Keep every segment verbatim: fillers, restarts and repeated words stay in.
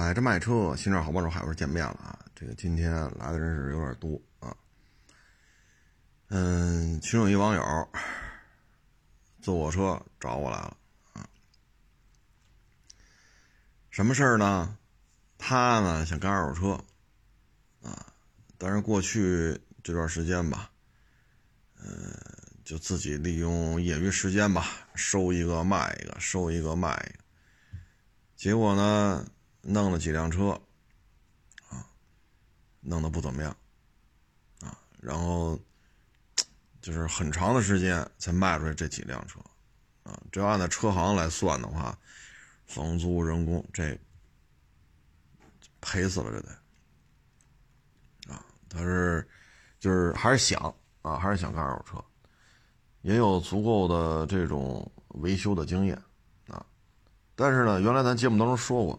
买着买车，新车好帮手海文见面了啊！这个今天来的人是有点多啊。嗯，其中有一网友坐我车找我来了啊。什么事儿呢？他呢想干二手车啊，但是过去这段时间吧，呃，就自己利用业余时间吧，收一个卖一个，收一个卖一个，结果呢？弄了几辆车啊，弄得不怎么样啊，然后就是很长的时间才卖出来这几辆车啊。只要按照车行来算的话，房租人工这赔死了这得啊。但是就是还是想啊，还是想干二手车，也有足够的这种维修的经验啊。但是呢，原来咱节目当中说过，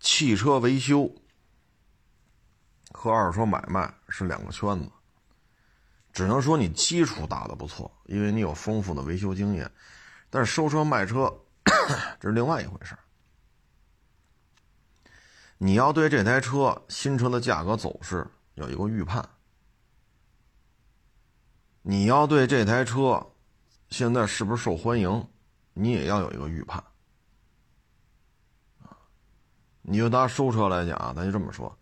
汽车维修和二手车买卖是两个圈子，只能说你基础打得不错，因为你有丰富的维修经验，但是收车卖车这是另外一回事。你要对这台车新车的价格走势有一个预判，你要对这台车现在是不是受欢迎，你也要有一个预判。你就拿收车来讲啊，咱就这么说，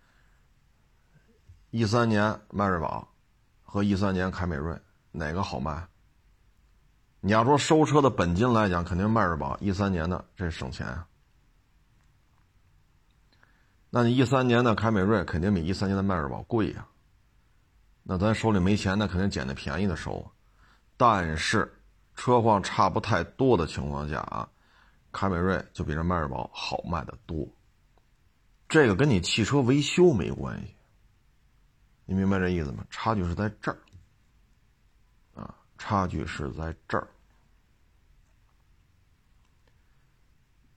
一三年迈锐宝和一三年凯美瑞哪个好卖？你要说收车的本金来讲，肯定迈锐宝一三年的这省钱啊。那你一三年的凯美瑞肯定比一三年的迈锐宝贵啊，那咱手里没钱，那肯定捡的便宜的收。但是车况差不太多的情况下啊，凯美瑞就比这迈锐宝好卖的多，这个跟你汽车维修没关系，你明白这意思吗？差距是在这儿啊，差距是在这儿。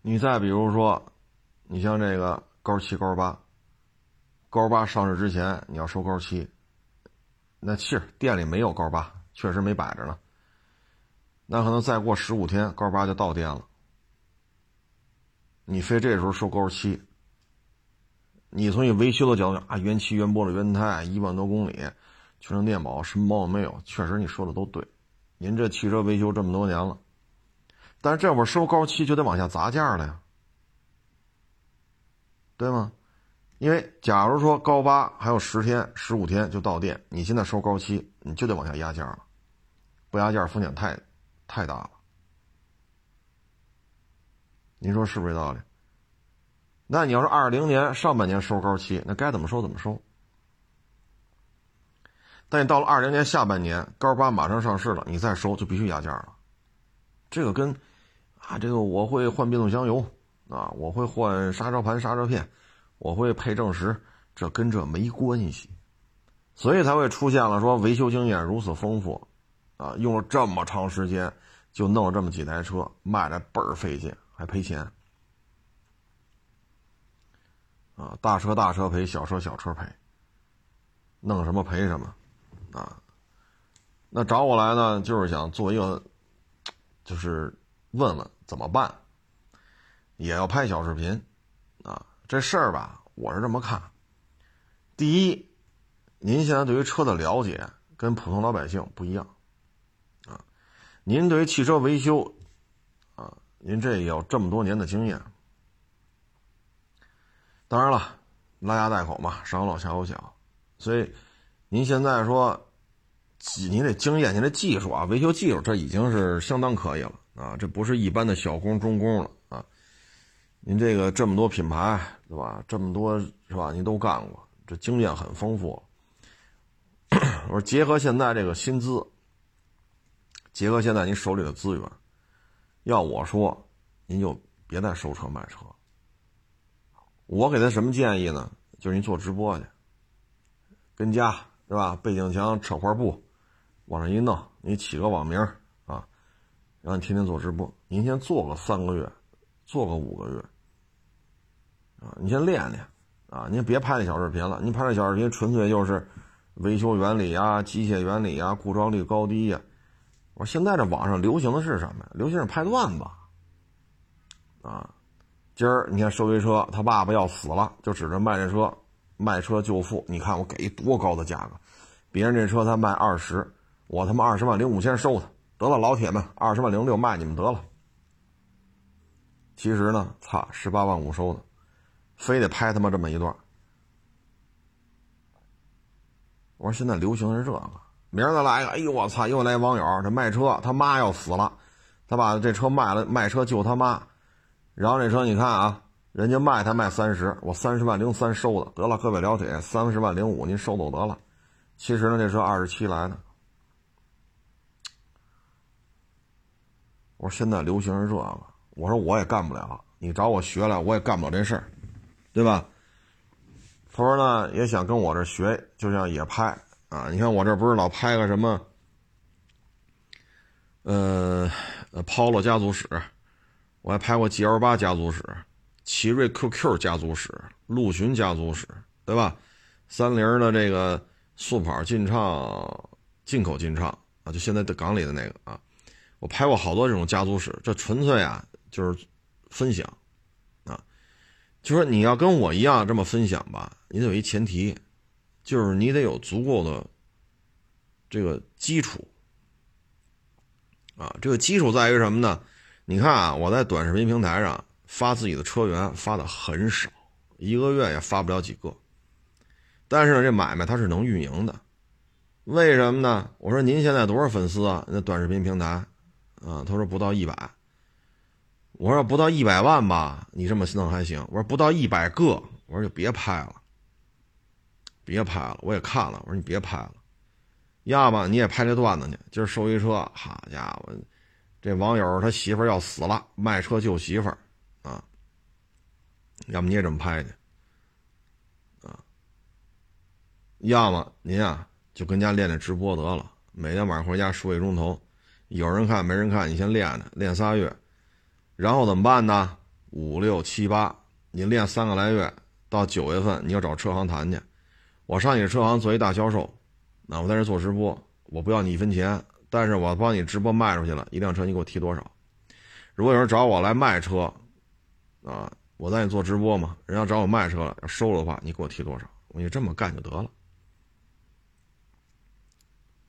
你再比如说，你像这个高七、高八，高八上市之前你要收高七，那是店里没有高八，确实没摆着呢。那可能再过十五天，高八就到店了，你非这时候收高七。你从你维修的角度啊，原漆、原玻璃、原胎，一万多公里，全程电保，什么毛病没有？确实你说的都对，您这汽车维修这么多年了，但是这会儿收高七就得往下砸价了呀，对吗？因为假如说高八还有十天、十五天就到店，你现在收高七，你就得往下压价了，不压价风险太太大了。您说是不是这道理？那你要是二零年上半年收高七，那该怎么收怎么收。但你到了二零年下半年，高八马上上市了，你再收就必须压价了。这个跟啊，这个我会换变速箱油啊，我会换刹车盘刹车片，我会配正时，这跟这没关系。所以才会出现了说维修经验如此丰富啊，用了这么长时间就弄了这么几台车，卖的倍儿费劲还赔钱。啊，大车大车赔，小车小车赔，弄什么赔什么啊。那找我来呢，就是想做一个，就是问问怎么办，也要拍小视频啊。这事儿吧，我是这么看，第一，您现在对于车的了解跟普通老百姓不一样啊，您对于汽车维修啊，您这也有这么多年的经验。当然了，拉家带口嘛，上有老下有小，所以您现在说您这经验，您这技术啊，维修技术这已经是相当可以了啊，这不是一般的小工中工了啊。您这个这么多品牌对吧，这么多是吧，您都干过，这经验很丰富。我说结合现在这个薪资，结合现在您手里的资源，要我说您就别再收车卖车。我给他什么建议呢？就是您做直播去，跟家是吧？背景墙扯块布，往上一弄，你起个网名啊，然后你天天做直播。您先做个三个月，做个五个月啊，你先练练啊。您别拍那小视频了，您拍那小视频纯粹就是维修原理啊、机械原理啊、故障率高低呀、啊。我说现在这网上流行的是什么呀？流行是拍段子啊。今儿你看收一车，他爸爸要死了，就指着卖这车，卖车就付。你看我给多高的价格，别人这车他卖二十，我他妈二十万零五千收他，得了老铁们，二十万零六卖你们得了。其实呢，差十八万五收的，非得拍他妈这么一段。我说现在流行是这个，明儿再来一个，哎呦我操，又来网友，这卖车他妈要死了，他把这车卖了，卖车救他妈，然后这车你看啊，人家卖他卖三十，我三十万零三收的，得了各位了解，三十万零五您收走得了。其实呢这车二十七来的。我说现在流行是这个，我说我也干不了，你找我学来我也干不了这事儿，对吧？他说呢也想跟我这学，就像也拍啊，你看我这不是老拍个什么呃抛了家族史，我还拍过 G L 八 家族史，奇瑞 Q Q 家族史，陆巡家族史，对吧？三菱的这个速跑劲畅，进口劲畅啊，就现在港里的那个啊，我拍过好多这种家族史，这纯粹啊就是分享啊，就说你要跟我一样这么分享吧，你得有一前提，就是你得有足够的这个基础啊，这个基础在于什么呢？你看啊，我在短视频平台上发自己的车源发的很少，一个月也发不了几个，但是呢这买卖它是能运营的，为什么呢？我说您现在多少粉丝啊，那短视频平台啊，他说不到一百，我说不到一百万吧，你这么弄还行，我说不到一百个，我说就别拍了，别拍了，我也看了，我说你别拍了，要么你也拍这段子去，今儿收一车，好家伙，这网友他媳妇要死了，卖车救媳妇啊，要么你也这么拍去啊，要么您啊就跟家练练直播得了，每天晚上回家说一钟头，有人看没人看你先练着，练仨月，然后怎么办呢？五六七八你练三个来月，到九月份你要找车行谈去，我上你车行做一大销售，那我在这做直播，我不要你一分钱，但是我帮你直播卖出去了，一辆车你给我提多少？如果有人找我来卖车啊，我在你做直播嘛，人家找我卖车了要收了的话，你给我提多少？我就这么干就得了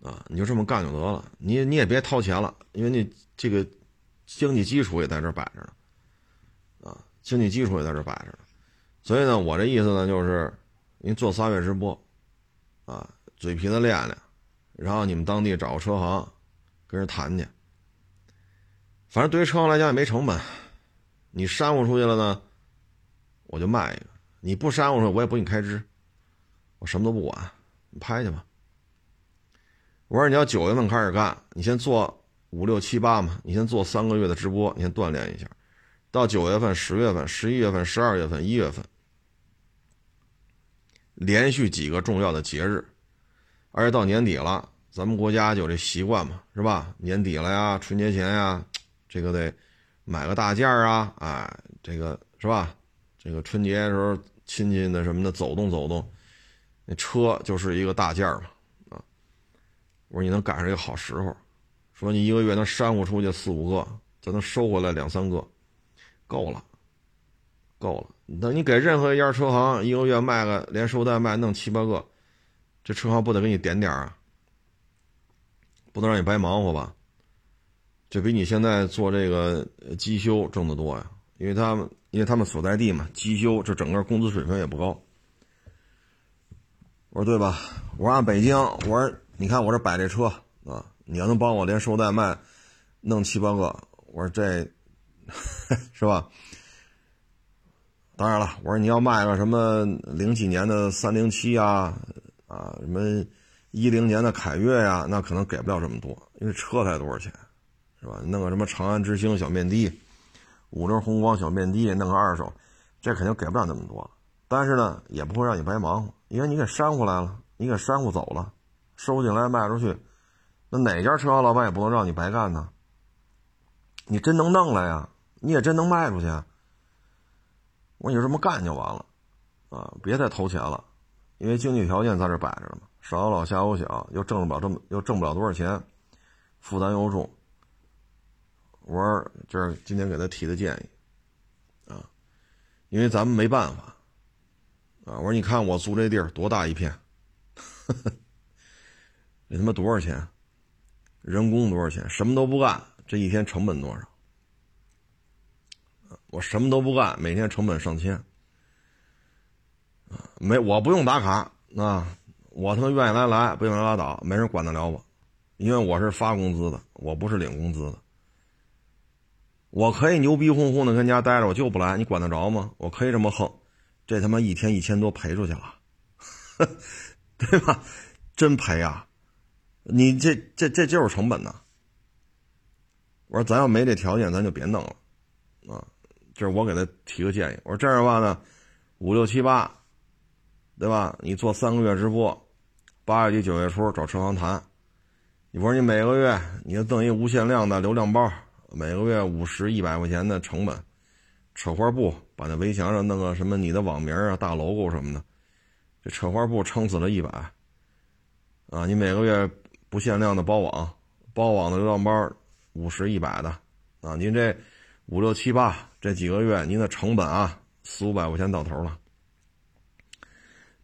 啊，你就这么干就得了，你你也别掏钱了，因为你这个经济基础也在这摆着呢啊，经济基础也在这摆着呢，所以呢我这意思呢就是您做三月直播啊，嘴皮子练练，然后你们当地找车行跟人谈去，反正对于车行来讲也没成本，你删我出去了呢我就卖一个，你不删我出去我也不给你开支，我什么都不管，你拍去吧。我说你要九月份开始干，你先做五六七八嘛，你先做三个月的直播，你先锻炼一下，到九月份十月份十一月份十二月份一月份，连续几个重要的节日，而且到年底了，咱们国家就有这习惯嘛，是吧？年底了呀，春节前呀，这个得买个大件啊，哎，这个是吧？这个春节的时候，亲戚的什么的走动走动，那车就是一个大件嘛，啊！我说你能赶上一个好时候，说你一个月能删乎出去四五个，咱能收回来两三个，够了，够了。那你给任何一家车行一个月卖个连收带卖弄七八个。这车行不得给你点点啊，不能让你白忙活吧，这比你现在做这个机修挣得多呀，因为他们因为他们所在地嘛，机修这整个工资水平也不高。我说对吧，我说按北京，我说你看我这摆这车啊，你要能帮我连收带卖弄七八个，我说这是吧？当然了，我说你要卖个什么零几年的三零七啊啊，什么一零年的凯越呀、啊，那可能给不了这么多，因为车才多少钱，是吧？弄个什么长安之星小面的，五菱宏光小面的，弄个二手，这肯定给不了那么多。但是呢，也不会让你白忙活，因为你给删回来了，你给删回走了，收进来卖出去，那哪家车行老板也不能让你白干呢。你真能弄来呀，你也真能卖出去。我说你就这么干就完了，啊，别再投钱了。因为经济条件在这摆着了嘛，上有老下有小，又挣不了这么又挣不了多少钱，负担又重。我说这是今天给他提的建议啊，因为咱们没办法啊。我说你看我租这地儿多大一片，呵呵，你他妈多少钱，人工多少钱，什么都不干这一天成本多少，我什么都不干每天成本上千，没我不用打卡啊，我他妈愿意来来，不愿意拉倒，没人管得了我，因为我是发工资的，我不是领工资的。我可以牛逼哄哄的跟家待着，我就不来，你管得着吗？我可以这么横，这他妈一天一千多赔出去了，对吧？真赔啊！你这这这就是成本呐、啊。我说咱要没这条件，咱就别弄了啊！这是我给他提个建议。我说这样的话呢，五六七八，对吧？你做三个月直播，八月底九月初找车行谈。你说你每个月你就赠一无限量的流量包。每个月五十一百块钱的成本，扯花布把那围墙上弄个什么你的网名啊、大 logo 什么的，这扯花布撑死了一百，啊，你每个月不限量的包网，包网的流量包五十一百的，啊，您这五六七八这几个月您的成本啊四五百块钱到头了，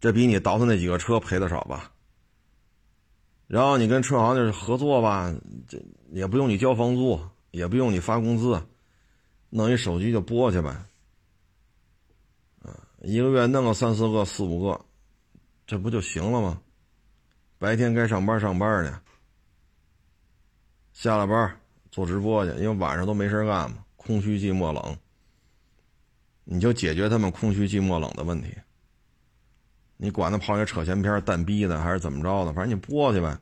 这比你倒腾那几个车赔的少吧？然后你跟车行就是合作吧，这也不用你交房租。也不用你发工资，弄一手机就播去呗，啊，一个月弄个三四个、四五个，这不就行了吗？白天该上班上班去，下了班做直播去，因为晚上都没事干嘛，空虚、寂寞、冷，你就解决他们空虚、寂寞、冷的问题。你管他跑些扯闲篇、蛋逼的还是怎么着的，反正你播去呗，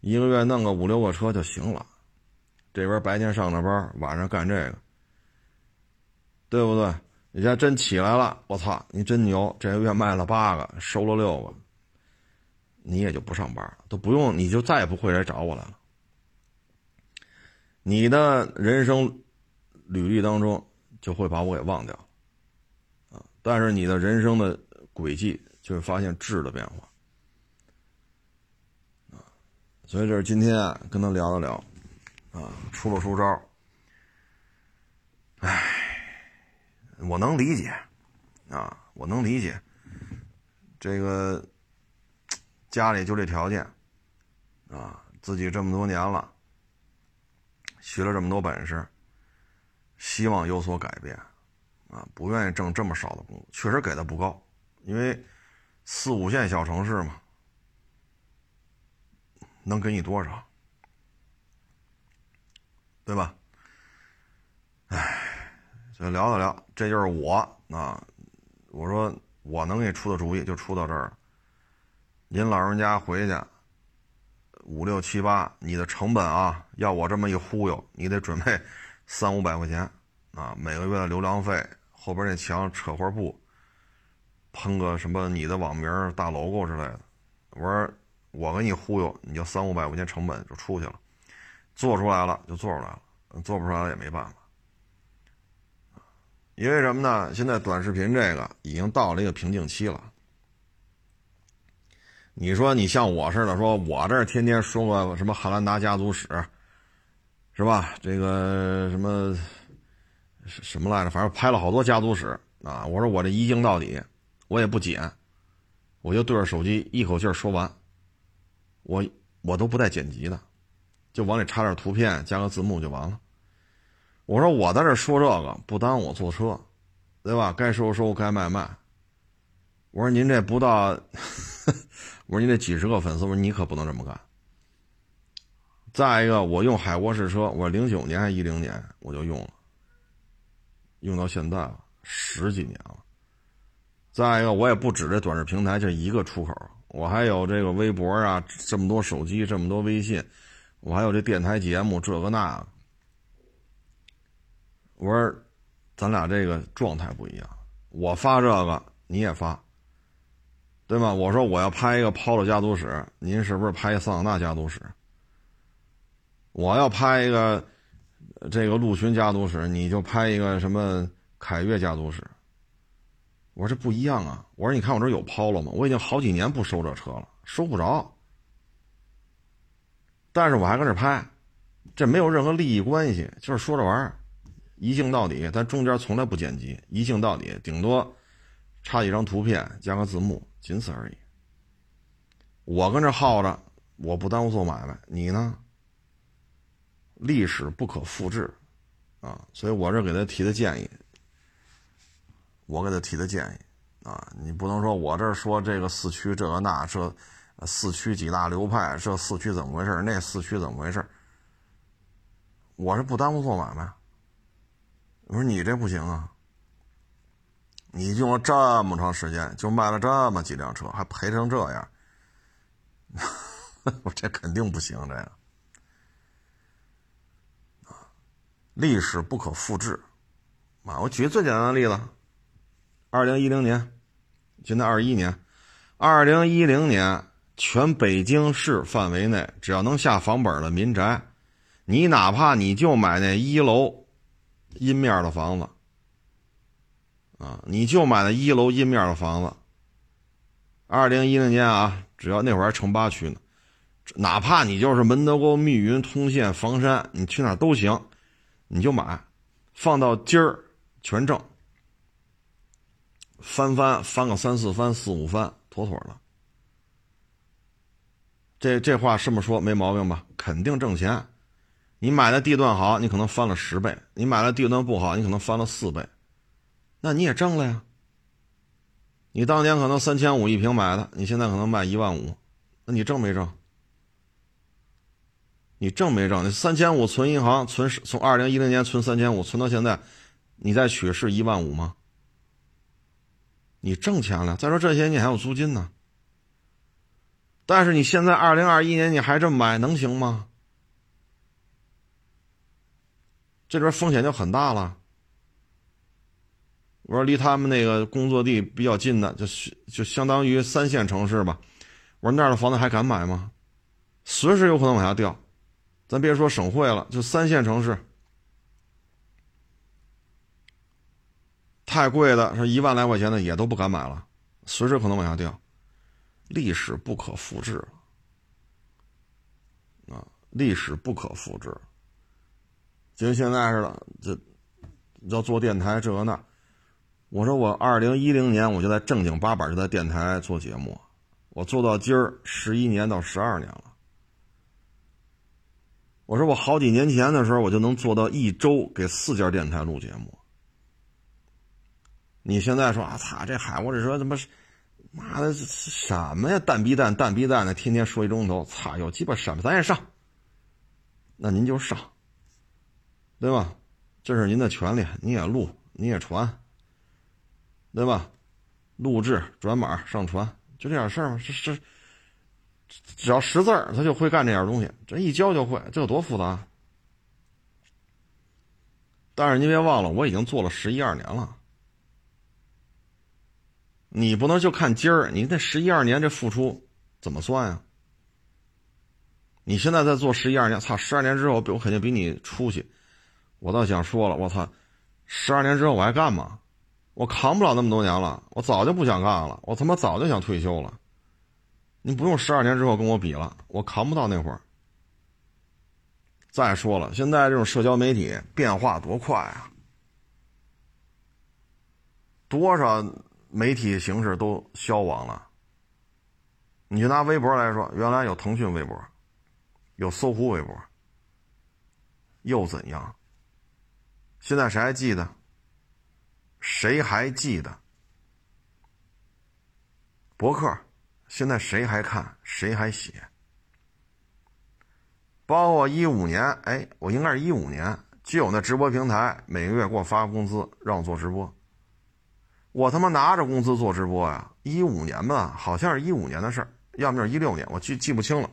一个月弄个五六个车就行了。这边白天上着班，晚上干这个，对不对？你家真起来了，我操，你真牛！这个月卖了八个，收了六个，你也就不上班了，都不用，你就再也不会来找我来了。你的人生履历当中就会把我给忘掉啊！但是你的人生的轨迹就会发现质的变化啊！所以这是今天啊，跟他聊了聊。啊，出了出招，唉，我能理解，啊，我能理解，这个家里就这条件，啊，自己这么多年了，学了这么多本事，希望有所改变，啊，不愿意挣这么少的工资，确实给的不高，因为四五线小城市嘛，能给你多少？对吧？唉，所以聊了聊，这就是我啊。我说我能给你出的主意就出到这儿了。您老人家回去五六七八，你的成本啊，要我这么一忽悠，你得准备三五百块钱啊，每个月的流量费，后边那墙扯块布，喷个什么你的网名、大 logo 之类的。我说我给你忽悠，你就三五百块钱成本就出去了。做出来了就做出来了，做不出来了也没办法。因为什么呢？现在短视频这个已经到了一个瓶颈期了。你说你像我似的，说我这天天说个什么汉兰达家族史，是吧？这个什么什么来着？反正拍了好多家族史啊。我说我这一镜到底，我也不剪，我就对着手机一口气说完，我我都不带剪辑的。就往里插点图片加个字幕就完了。我说我在这说这个不耽误我坐车，对吧？该收收该卖卖。我说您这不到呵呵我说您这几十个粉丝，我说你可不能这么干。再一个我用海沃士车，我零九年还一零年我就用了。用到现在了十几年了。再一个我也不止这短视频平台就一个出口，我还有这个微博啊，这么多手机，这么多微信。我还有这电台节目，这个那个。我说，咱俩这个状态不一样。我发这个，你也发，对吗？我说我要拍一个抛了家族史，您是不是拍桑塔纳家族史？我要拍一个这个陆巡家族史，你就拍一个什么凯越家族史。我说这不一样啊！我说你看我这有抛了吗？我已经好几年不收这车了，收不着。但是我还跟这拍，这没有任何利益关系，就是说着玩儿，一镜到底，但中间从来不剪辑，一镜到底顶多插一张图片加个字幕，仅此而已。我跟这耗着，我不耽误做买卖，你呢？历史不可复制啊，所以我这给他提的建议，我给他提的建议啊，你不能说我这说这个四驱这个那这四驱几大流派，这四驱怎么回事，那四驱怎么回事，我是不耽误做买卖。我说你这不行啊。你用了这么长时间就卖了这么几辆车还赔成这样。我这肯定不行，这个。历史不可复制。啊，我举最简单的例子 ,二零一零 年现在二十一年 ,二零一零 年全北京市范围内只要能下房本的民宅，你哪怕你就买那一楼阴面的房子。啊，你就买了一楼阴面的房子。二零一零年啊，只要那会儿还城八区呢，哪怕你就是门头沟、密云、通县、房山，你去哪都行，你就买，放到今儿全挣，翻翻翻个三四翻四五翻，妥妥的。这这话这么说没毛病吧？肯定挣钱。你买的地段好，你可能翻了十倍；你买的地段不好，你可能翻了四倍。那你也挣了呀，你当年可能三千五一平买的，你现在可能卖一万五，那你挣没挣？你挣没挣？你三千五存银行，存从二零一零年存三千五，存到现在，你再取是一万五吗？你挣钱了。再说这些你还有租金呢，但是你现在二零二一年你还这么买，能行吗？这里边风险就很大了。我说离他们那个工作地比较近的，就就相当于三线城市吧。我说那儿的房子还敢买吗？随时有可能往下掉。咱别说省会了，就三线城市，太贵的，说一万来块钱的也都不敢买了，随时可能往下掉。历史不可复制啊，历史不可复制。就现在似的，这要做电台这个那。我说我二零一零年我就在正经八板就在电台做节目，我做到今儿十一年到十二年了。我说我好几年前的时候我就能做到一周给四家电台录节目。你现在说啊，擦这海我这说怎么妈的什么呀，蛋逼蛋蛋逼蛋的，天天说一钟头，擦有鸡巴什么咱也上。那您就上，对吧？这是您的权利，你也录你也传。对吧？录制、转码、上传，就这点事儿嘛。这这只要识字儿，他就会干这点东西。这一教就会，这有多复杂？但是您别忘了，我已经做了十一二年了。你不能就看今儿，你那十一二年这付出怎么算呀？你现在在做十一二年，操，十二年之后，我肯定比你出息。我倒想说了，我操，十二年之后我还干嘛？我扛不了那么多年了，我早就不想干了，我他妈早就想退休了。你不用十二年之后跟我比了，我扛不到那会儿。再说了，现在这种社交媒体变化多快啊，多少媒体形式都消亡了。你就拿微博来说，原来有腾讯微博，有搜狐微博，又怎样？现在谁还记得？谁还记得博客？现在谁还看？谁还写？包括一五年，哎，我应该是一五年就有那直播平台每个月给我发工资让我做直播，我他妈拿着工资做直播呀。一五年吧，好像是一五年的事儿，要么就是一六年，我记记不清了。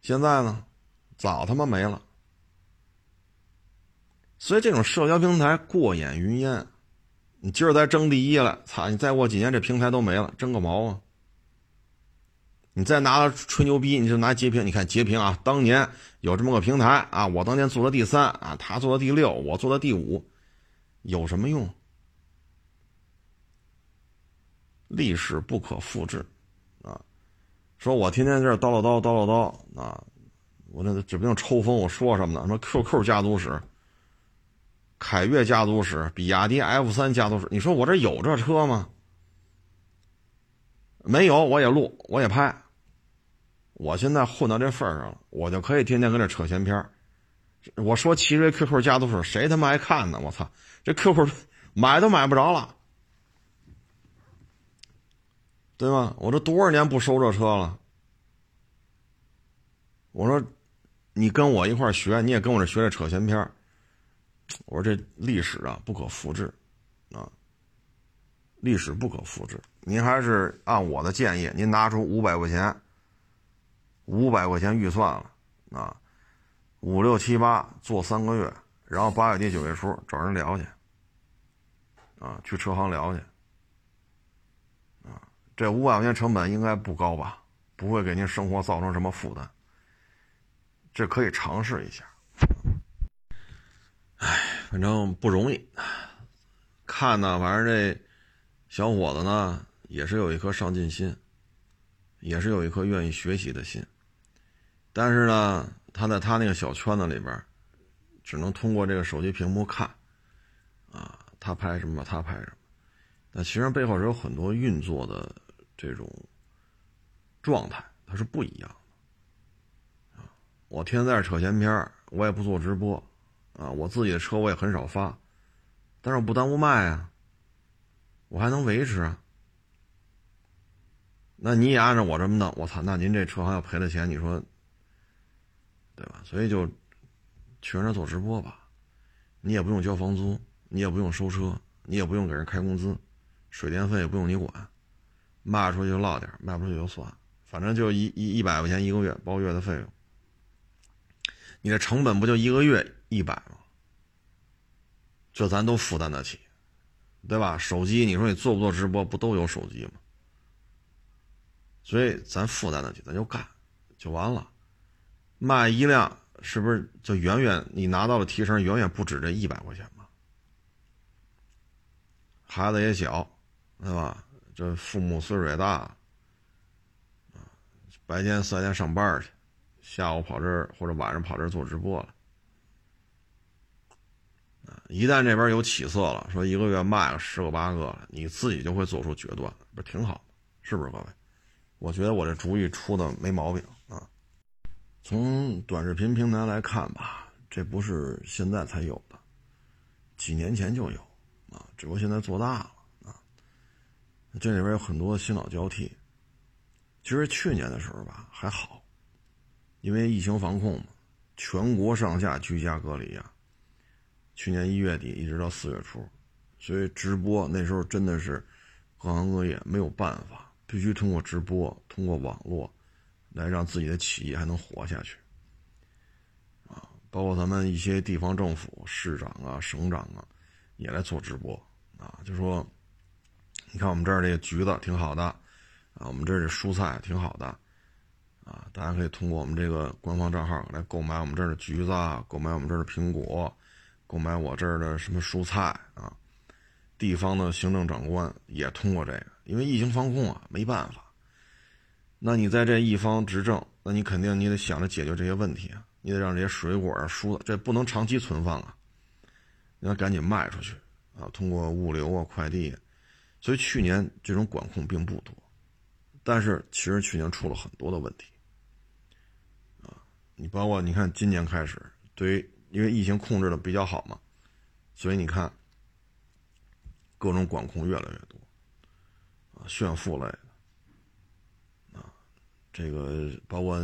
现在呢，早他妈没了。所以这种社交平台过眼云烟，你今儿再争第一了，操！你再过几年这平台都没了，争个毛啊！你再拿了吹牛逼，你就拿截屏，你看截屏啊，当年有这么个平台啊，我当年做的第三啊，他做的第六，我做的第五，有什么用？历史不可复制啊！说我天天这叨叨叨叨叨叨啊，我这指不定抽风我说什么呢？什么 Q Q 家族史。凯越家族史、比亚迪 F 三 家族史，你说我这有这车吗？没有，我也录，我也拍。我现在混到这份上了，我就可以天天跟这扯闲篇。我说奇瑞 Q Q 家族史，谁他妈爱看呢？我操，这 Q Q 买都买不着了，对吗？我这多少年不收这车了。我说你跟我一块学，你也跟我这学这扯闲篇。我说这历史啊不可复制啊，历史不可复制。您还是按我的建议，您拿出五百块钱，五百块钱预算了啊，五六七八做三个月，然后八月底九月初找人聊去啊，去车行聊去啊。这五百块钱成本应该不高吧？不会给您生活造成什么负担，这可以尝试一下。哎，反正不容易。看呢，反正这小伙子呢，也是有一颗上进心，也是有一颗愿意学习的心。但是呢，他在他那个小圈子里边，只能通过这个手机屏幕看，啊，他拍什么，他拍什么。但其实背后是有很多运作的这种状态，它是不一样的。啊，我天天在这扯闲篇，我也不做直播。啊，我自己的车我也很少发，但是我不耽误卖啊，我还能维持啊。那你也按照我这么弄，我操，那您这车行要赔了钱，你说对吧？所以就全是做直播吧，你也不用交房租，你也不用收车，你也不用给人开工资，水电费也不用你管，卖出去就落点，卖不出去就算，反正就一一一百块钱一个月，包月的费用，你的成本不就一个月一百吗？这咱都负担得起，对吧？手机你说你做不做直播，不都有手机吗？所以咱负担得起，咱就干就完了。卖一辆是不是就远远你拿到的提成远远不止这一百块钱吗？孩子也小，对吧？这父母岁数也大，白天四天上班去，下午跑这儿或者晚上跑这儿做直播了。一旦这边有起色了，说一个月卖了十个八个了，你自己就会做出决断，不挺好的，是不是各位？我觉得我这主意出的没毛病啊。从短视频平台来看吧，这不是现在才有的，几年前就有啊，只不过现在做大了啊。这里边有很多新老交替，其实去年的时候吧还好，因为疫情防控嘛，全国上下居家隔离啊。去年一月底一直到四月初，所以直播那时候真的是各行各业没有办法，必须通过直播通过网络来让自己的企业还能活下去啊！包括咱们一些地方政府市长啊省长啊也来做直播啊，就说你看我们这儿这个橘子挺好的啊，我们这儿的蔬菜挺好的啊，大家可以通过我们这个官方账号来购买我们这儿的橘子，购买我们这儿的苹果，购买我这儿的什么蔬菜啊。地方的行政长官也通过这个，因为疫情防控啊没办法，那你在这一方执政，那你肯定你得想着解决这些问题啊，你得让这些水果啊蔬菜这不能长期存放啊，你要赶紧卖出去啊，通过物流啊快递。所以去年这种管控并不多，但是其实去年出了很多的问题啊。你包括你看今年开始，对于因为疫情控制的比较好嘛，所以你看各种管控越来越多啊，炫富类的啊，这个包括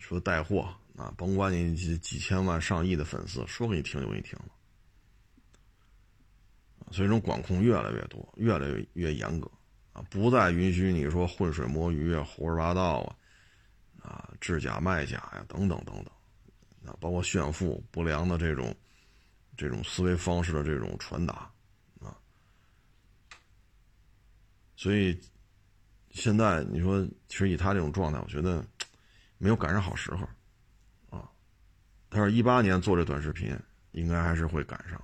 说带货啊，甭管你几千万上亿的粉丝，说给你听就给你听了，所以这种管控越来越多，越来越越严格啊，不再允许你说浑水摸鱼啊、胡说八道啊、啊制假卖假呀、啊、等等等等。包括炫富不良的这种这种思维方式的这种传达啊，所以现在你说其实以他这种状态我觉得没有赶上好时候啊，但是一八年做这短视频应该还是会赶上，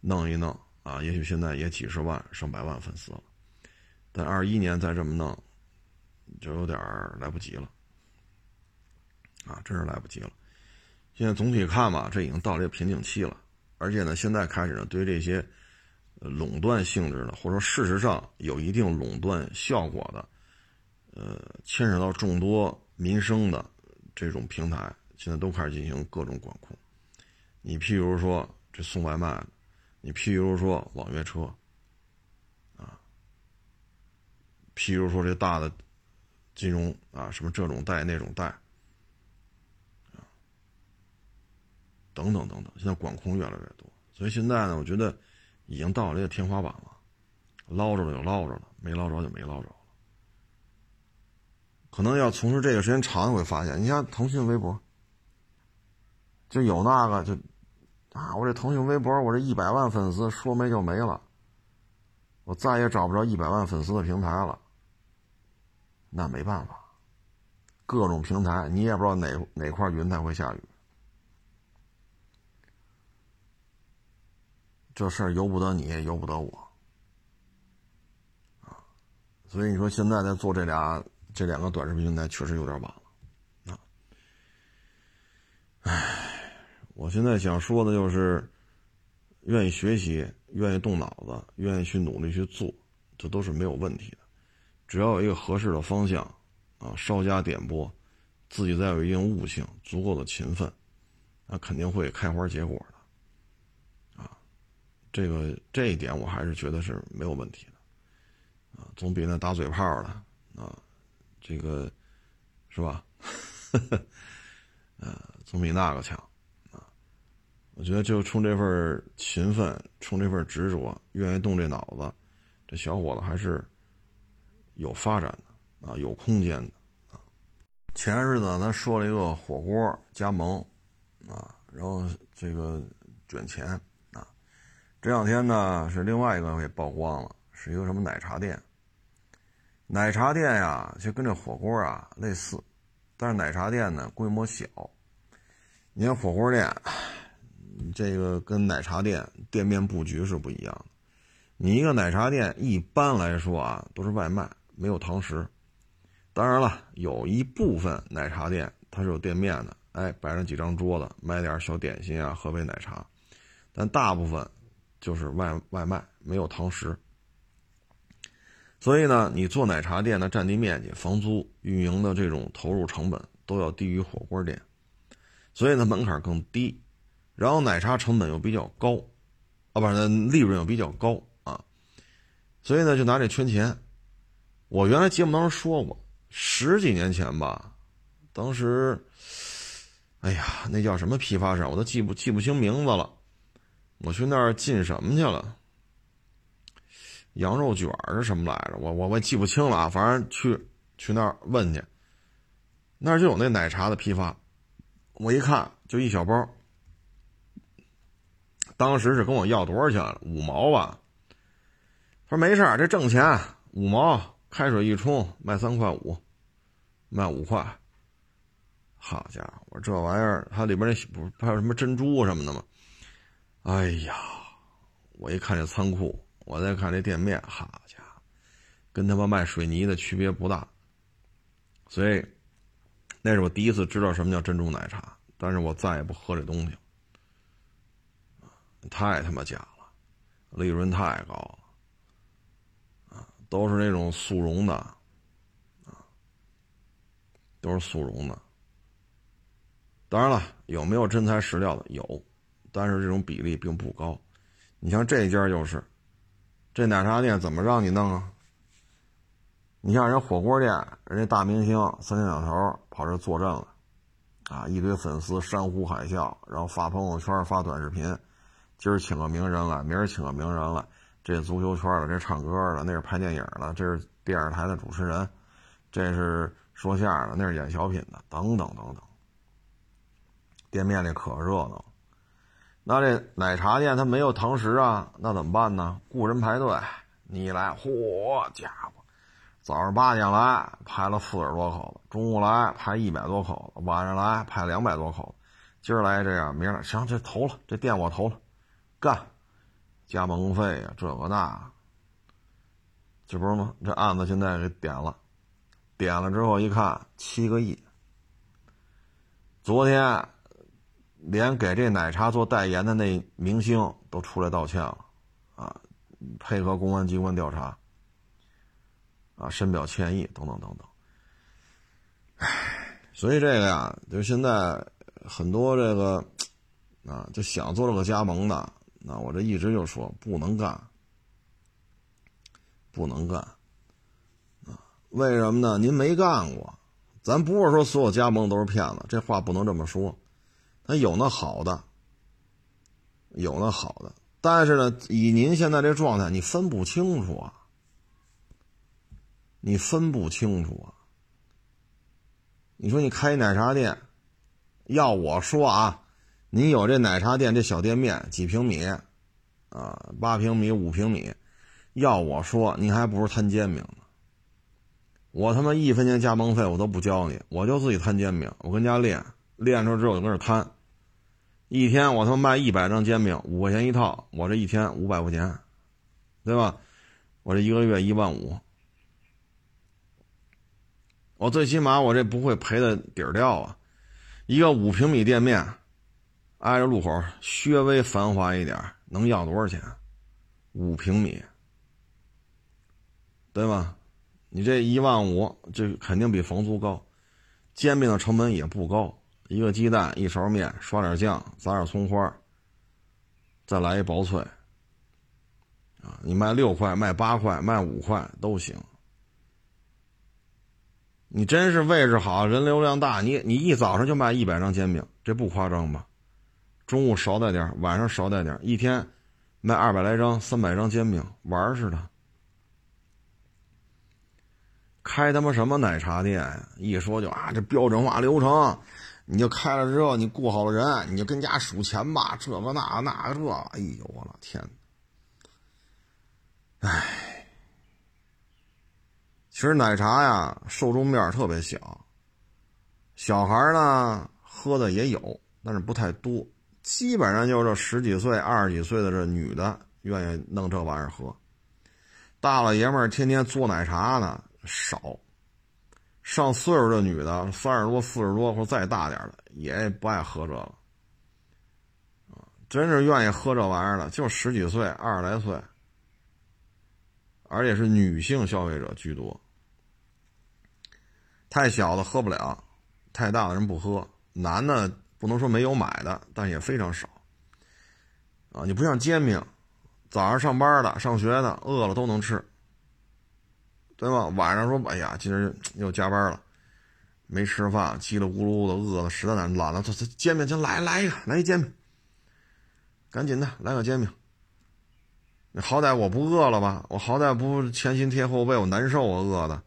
弄一弄啊，也许现在也几十万上百万粉丝了，但二一年再这么弄就有点来不及了啊，真是来不及了。现在总体看吧，这已经到这个瓶颈期了而且呢，现在开始呢，对这些垄断性质的，或者说事实上有一定垄断效果的，呃，牵扯到众多民生的这种平台，现在都开始进行各种管控。你譬如说这送外卖的，你譬如说网约车，啊，譬如说这大的金融啊，什么这种贷那种贷，啊，等等等等，现在管控越来越多。所以现在呢，我觉得已经到了这个天花板了，捞着了就捞着了，没捞着就没捞着了。可能要从事这个时间长会发现，你像腾讯微博，就有那个就啊，我这腾讯微博我这一百万粉丝说没就没了，我再也找不着一百万粉丝的平台了。那没办法，各种平台你也不知道哪哪块云台会下雨。这事儿由不得你，由不得我，啊，所以你说现在在做这俩这两个短视频平台，确实有点晚了，啊，唉，我现在想说的就是，愿意学习，愿意动脑子，愿意去努力去做，这都是没有问题的，只要有一个合适的方向，啊，稍加点拨，自己再有一定悟性，足够的勤奋，那肯定会开花结果的。这个这一点我还是觉得是没有问题的，啊，总比那打嘴炮的啊，这个是吧？呃，总比那个强啊。我觉得就冲这份勤奋，冲这份执着，愿意动这脑子，这小伙子还是有发展的啊，有空间的啊。前日子咱说了一个火锅加盟啊，然后这个卷钱。这两天呢是另外一个给曝光了，是一个什么奶茶店。奶茶店呀，其实跟这火锅啊类似，但是奶茶店呢规模小。你看火锅店，这个跟奶茶店店面布局是不一样的。你一个奶茶店一般来说啊都是外卖，没有堂食。当然了，有一部分奶茶店它是有店面的，哎，摆上几张桌子，买点小点心啊，喝杯奶茶。但大部分就是外外卖，没有堂食。所以呢，你做奶茶店的占地面积、房租、运营的这种投入成本都要低于火锅店，所以呢门槛更低，然后奶茶成本又比较高，啊，不是利润又比较高啊，所以呢就拿这圈钱。我原来节目当中说过，十几年前吧，当时，哎呀，那叫什么批发商，我都记不记不清名字了。我去那儿进什么去了？羊肉卷是什么来着？我我我记不清了啊，反正去去那儿问去，那儿就有那奶茶的批发。我一看就一小包，当时是跟我要多少钱了？五毛吧。他说没事儿，这挣钱五毛，开水一冲卖三块五，卖五块。好家伙，我说这玩意儿它里边那不还有什么珍珠什么的吗？哎呀，我一看这仓库，我再看这店面，好家伙，跟他妈卖水泥的区别不大。所以那是我第一次知道什么叫珍珠奶茶，但是我再也不喝这东西，太他妈假了，利润太高了啊，都是那种速溶的啊，都是速溶的。当然了，有没有真材实料的？有。但是这种比例并不高，你像这家就是，这奶茶店怎么让你弄啊？你像人火锅店，人家大明星三天两头跑这坐镇了，啊，一堆粉丝山呼海啸，然后发朋友圈发短视频，今儿请个名人了，明儿请个名人了，这足球圈了，这唱歌了，那是拍电影了，这是电视台的主持人，这是说相声的，那是演小品的，等等等等。店面里可热闹。那这奶茶店它没有堂食啊，那怎么办呢？雇人排队，你一来，嚯家伙，早上八点来排了四十多口子，中午来排一百多口子，晚上来排两百多口子，今儿来这样，明儿行，这投了，这店我投了，干，加盟费啊，这个那，这不是吗？这案子现在给点了，点了之后一看，七个亿，昨天。连给这奶茶做代言的那明星都出来道歉了啊，配合公安机关调查啊，深表歉意等等等等。唉，所以这个呀，就现在很多这个啊，就想做这个加盟的，那我这一直就说不能干，不能干啊！为什么呢？您没干过，咱不是说所有加盟都是骗子，这话不能这么说。那有那好的，有那好的，但是呢，以您现在这状态，你分不清楚啊，你分不清楚啊。你说你开奶茶店，要我说啊，你有这奶茶店这小店面几平米啊，八平米五平米，要我说你还不是摊煎饼呢。我他妈一分钱加盟费我都不交你，我就自己摊煎饼，我跟家练练出之后就跟这摊，一天我他妈卖一百张煎饼，五块钱一套，我这一天五百块钱，对吧？我这一个月一万五。我最起码我这不会赔的底儿掉啊！一个五平米店面，挨着路口，稍微繁华一点，能要多少钱？五平米，对吧？你这一万五，这肯定比房租高，煎饼的成本也不高，一个鸡蛋，一勺面，刷点酱，撒点葱花，再来一薄脆，啊，你卖六块，卖八块，卖五块都行。你真是位置好，人流量大，你你一早上就卖一百张煎饼，这不夸张吧？中午少带点，晚上少带点，一天卖二百来张、三百张煎饼，玩似的。开他妈什么奶茶店？一说就啊，这标准化流程，你就开了之后，你雇好了人，你就跟家数钱吧，这个那那这，哎呦我的天哪！哎。其实奶茶呀，受众面特别小，小孩呢喝的也有，但是不太多，基本上就是十几岁、二十几岁的这女的愿意弄这玩意儿喝，大老爷们儿天天做奶茶呢少，上岁数的女的三十多、四十多或再大点的也不爱喝这个，真是愿意喝这玩意儿的就十几岁、二十来岁，而且是女性消费者居多。太小的喝不了，太大的人不喝，男的不能说没有买的，但也非常少啊。你不像煎饼，早上上班的上学的饿了都能吃，对吧？晚上说哎呀今儿又加班了没吃饭，叽里咕噜的饿了实在懒了，这煎饼先来来一个来一煎饼，赶紧的来个煎饼，你好歹我不饿了吧，我好歹不前心贴后背，我难受，我饿的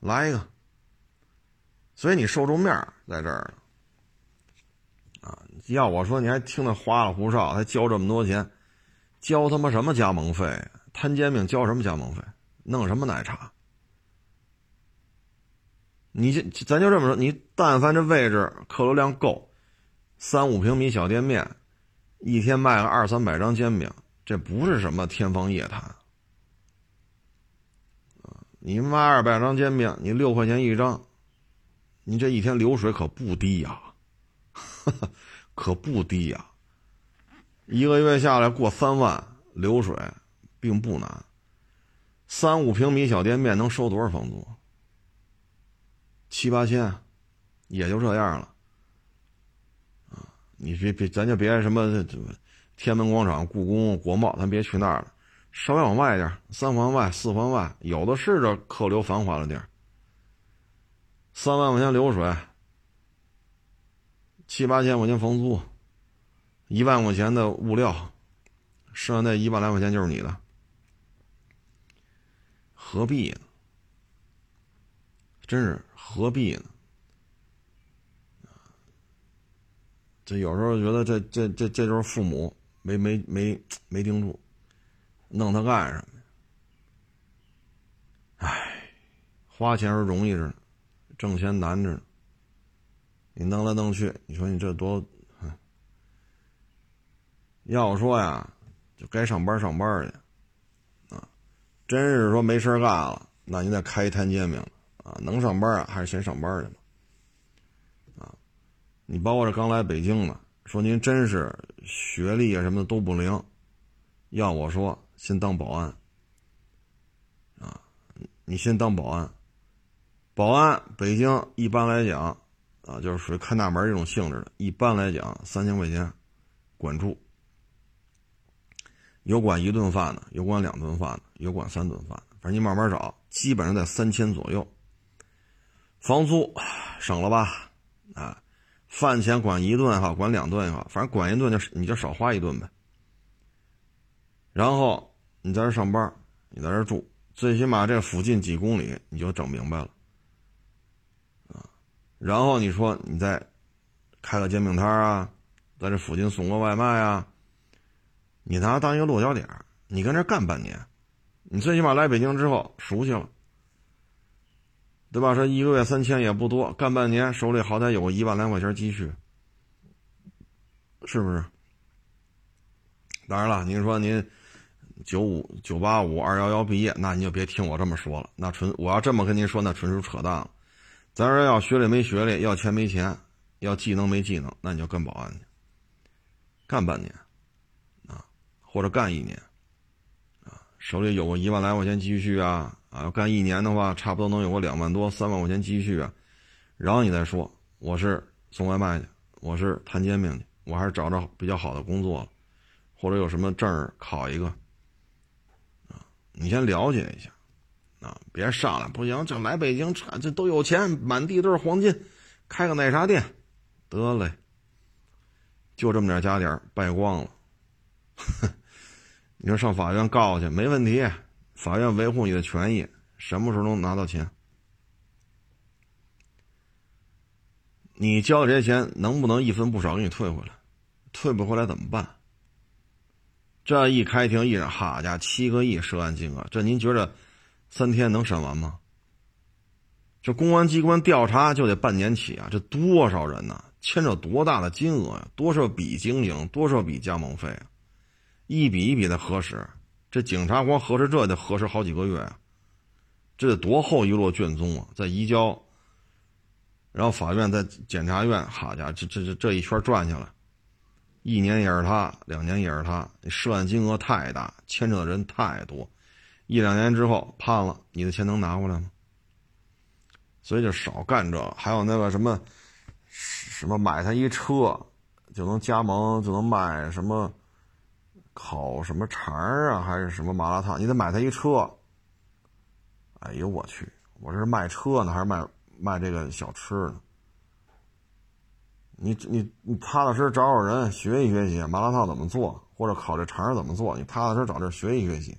来一个。所以你受众面在这儿啊，要我说你还听得花里胡哨，还交这么多钱，交他妈什么加盟费？摊煎饼交什么加盟费？弄什么奶茶？你这咱就这么说，你但凡这位置客流量够，三五平米小店面，一天卖个二三百张煎饼，这不是什么天方夜谭。你卖二百张煎饼，你六块钱一张，你这一天流水可不低呀、啊，可不低呀、啊。一个月下来过三万流水，并不难。三五平米小店面能收多少房租？七八千，也就这样了。啊，你别别，咱就别什么。天安门广场、故宫、国贸，咱别去那儿了，稍微往外一点，三环外、四环外，有的是这客流繁华的地儿。三万块钱流水，七八千块钱房租，一万块钱的物料，剩下那一万来块钱就是你的，何必呢？真是何必呢？这有时候觉得这这这这就是父母。没没没没盯住，弄他干什么呀？唉，花钱是容易着呢，挣钱难着呢。你弄来弄去，你说你这多，要我说呀，就该上班上班去啊！真是说没事干了，那你得开一摊煎饼啊！能上班啊，还是先上班去吧。啊，你包括这刚来北京的，说您真是学历啊什么的都不灵，要我说先当保安啊，你先当保安。保安北京一般来讲啊，就是属于看大门这种性质的，一般来讲三千块钱管住，有管一顿饭的，有管两顿饭的，有管三顿饭的，反正你慢慢找，基本上在三千左右。房租省了吧啊，饭钱管一顿也好，管两顿也好，反正管一顿就你就少花一顿呗。然后你在这上班，你在这住，最起码这附近几公里你就整明白了啊。然后你说你再开个煎饼摊啊，在这附近送个外卖啊，你拿它当一个落脚点，你跟这干半年，你最起码来北京之后熟悉了，对吧？说一个月三千也不多，干半年手里好歹有个一万来块钱积蓄，是不是？当然了，您说您九五、九八五、二幺幺毕业，那您就别听我这么说了，那纯我要这么跟您说，那纯属扯淡了。咱说要学历没学历，要钱没钱，要技能没技能，那你就干保安去，干半年啊，或者干一年啊，手里有个一万来块钱积蓄啊。啊，要干一年的话，差不多能有个两万多、三万块钱积蓄啊。然后你再说，我是送外卖去，我是摊煎饼去，我还是找找比较好的工作了，或者有什么证考一个啊。你先了解一下啊，别上来不行，这来北京这都有钱，满地都是黄金，开个奶茶店，得嘞，就这么点家底儿败光了。你说上法院告去没问题。法院维护你的权益，什么时候能拿到钱？你交这些钱能不能一分不少给你退回来？退不回来怎么办？这一开庭一审，好家伙，七个亿涉案金额，这您觉得三天能审完吗？这公安机关调查就得半年起啊！这多少人呢、啊？牵扯多大的金额呀、啊？多少笔经营？多少笔加盟费啊？一笔一笔的核实。这警察光核实这得核实好几个月啊，这得多厚一摞卷宗啊！再移交，然后法院再检察院，好家伙，这这这这一圈转下来，一年也是他，两年也是他，涉案金额太大，牵扯的人太多，一两年之后判了，你的钱能拿回来吗？所以就少干这个。还有那个什么什么买他一车就能加盟，就能卖什么。烤什么肠啊，还是什么麻辣烫？你得买他一车。哎呦我去，我这是卖车呢，还是卖卖这个小吃呢？你你你踏踏实找找人学一学习麻辣烫怎么做，或者烤这肠怎么做，你踏踏实找这学一学习。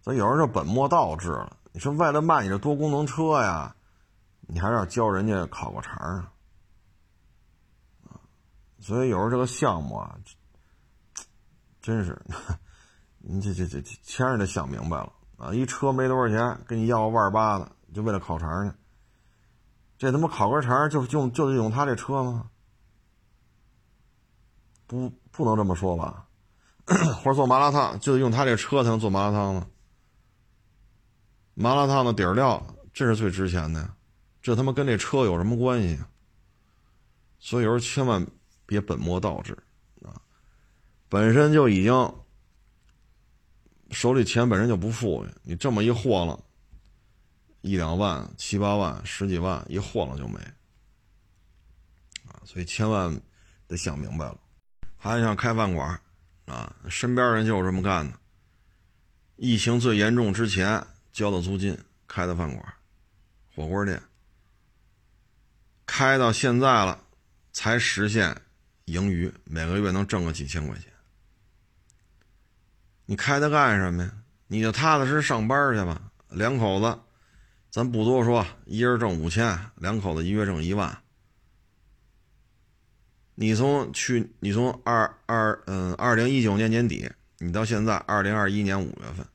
所以有人就本末倒置了。你说为了卖你这多功能车呀，你还要教人家烤个肠啊？所以有时候这个项目啊。真是，你这这这千万得想明白了啊！一车没多少钱，跟你要个万八的，就为了烤肠呢。这他妈烤根肠就就就得用他这车吗？不，不能这么说吧？或者做麻辣烫就得用他这车才能做麻辣烫吗？麻辣烫的底儿料这是最值钱的，这他妈跟这车有什么关系？所以有时候千万别本末倒置。本身就已经手里钱本身就不富裕，你这么一霍了，一两万、七八万、十几万一霍了就没啊，所以千万得想明白了。还想开饭馆啊，身边人就有这么干的。疫情最严重之前交的租金开的饭馆、火锅店，开到现在了才实现盈余，每个月能挣个几千块钱。你开它干什么呀？你就踏踏实实上班去吧。两口子，咱不多说，一人挣五千，两口子一月挣一万。你从去，你从二二嗯二零一九年年底，你到现在二零二一年五月份，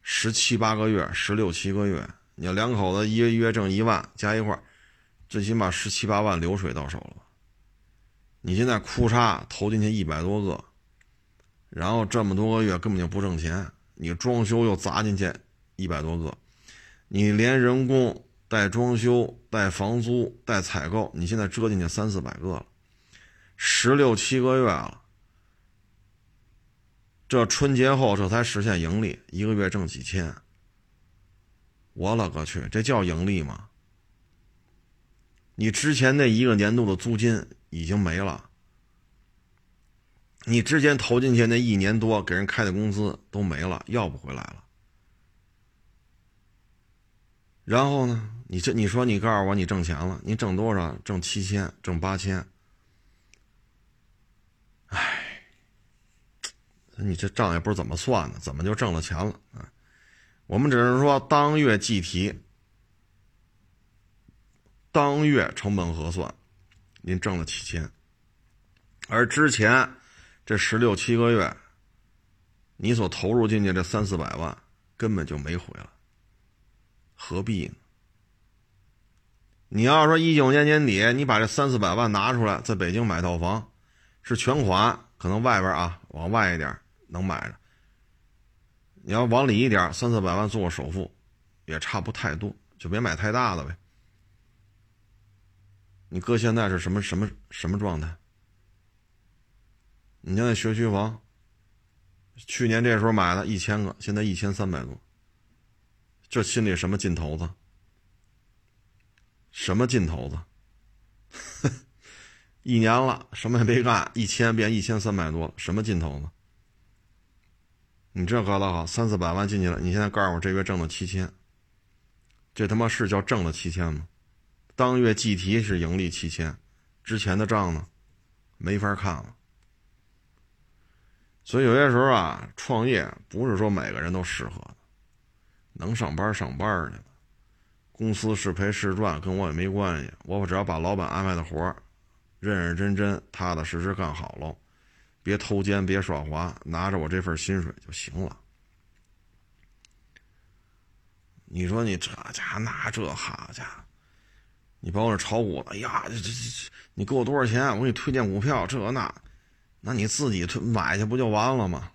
十七八个月，十六七个月，你要两口子一个月挣一万，加一块，最起码十七八万流水到手了吧？你现在哭嚓投进去一百多个，然后这么多个月根本就不挣钱，你装修又砸进去一百多个，你连人工带装修、带房租、带采购，你现在折进去三四百个了，十六七个月了，这春节后这才实现盈利，一个月挣几千，我勒个去，这叫盈利吗？你之前那一个年度的租金已经没了，你之前投进去那一年多给人开的工资都没了，要不回来了。然后呢，你这你说你告诉我你挣钱了，你挣多少？挣七千，挣八千。哎，你这账也不知怎么算的，怎么就挣了钱了啊？我们只是说当月计提，当月成本核算，您挣了七千，而之前这十六七个月，你所投入进去这三四百万根本就没回来，何必呢？你要说一九年年底，你把这三四百万拿出来，在北京买套房，是全款，可能外边啊往外一点能买着，你要往里一点，三四百万做个首付，也差不太多，就别买太大的呗。你哥现在是什么什么什么状态？你现在学区房，去年这时候买的一千个，现在一千三百多，这心里什么劲头子？什么劲头子？一年了，什么也没干，一千变一千三百多了，什么劲头子？你这搞得好，三四百万进去了，你现在告诉我这月挣了七千，这他妈是叫挣了七千吗？当月计提是盈利七千，之前的账呢，没法看了。所以有些时候啊，创业不是说每个人都适合的，能上班上班去了，公司是赔是赚跟我也没关系，我只要把老板安排的活儿，认认真真、踏踏实实干好喽，别偷奸别耍滑，拿着我这份薪水就行了。你说你这家那这哈家。你帮我炒股了，哎呀，这这这，你给我多少钱？我给你推荐股票，这那，那你自己买去不就完了吗？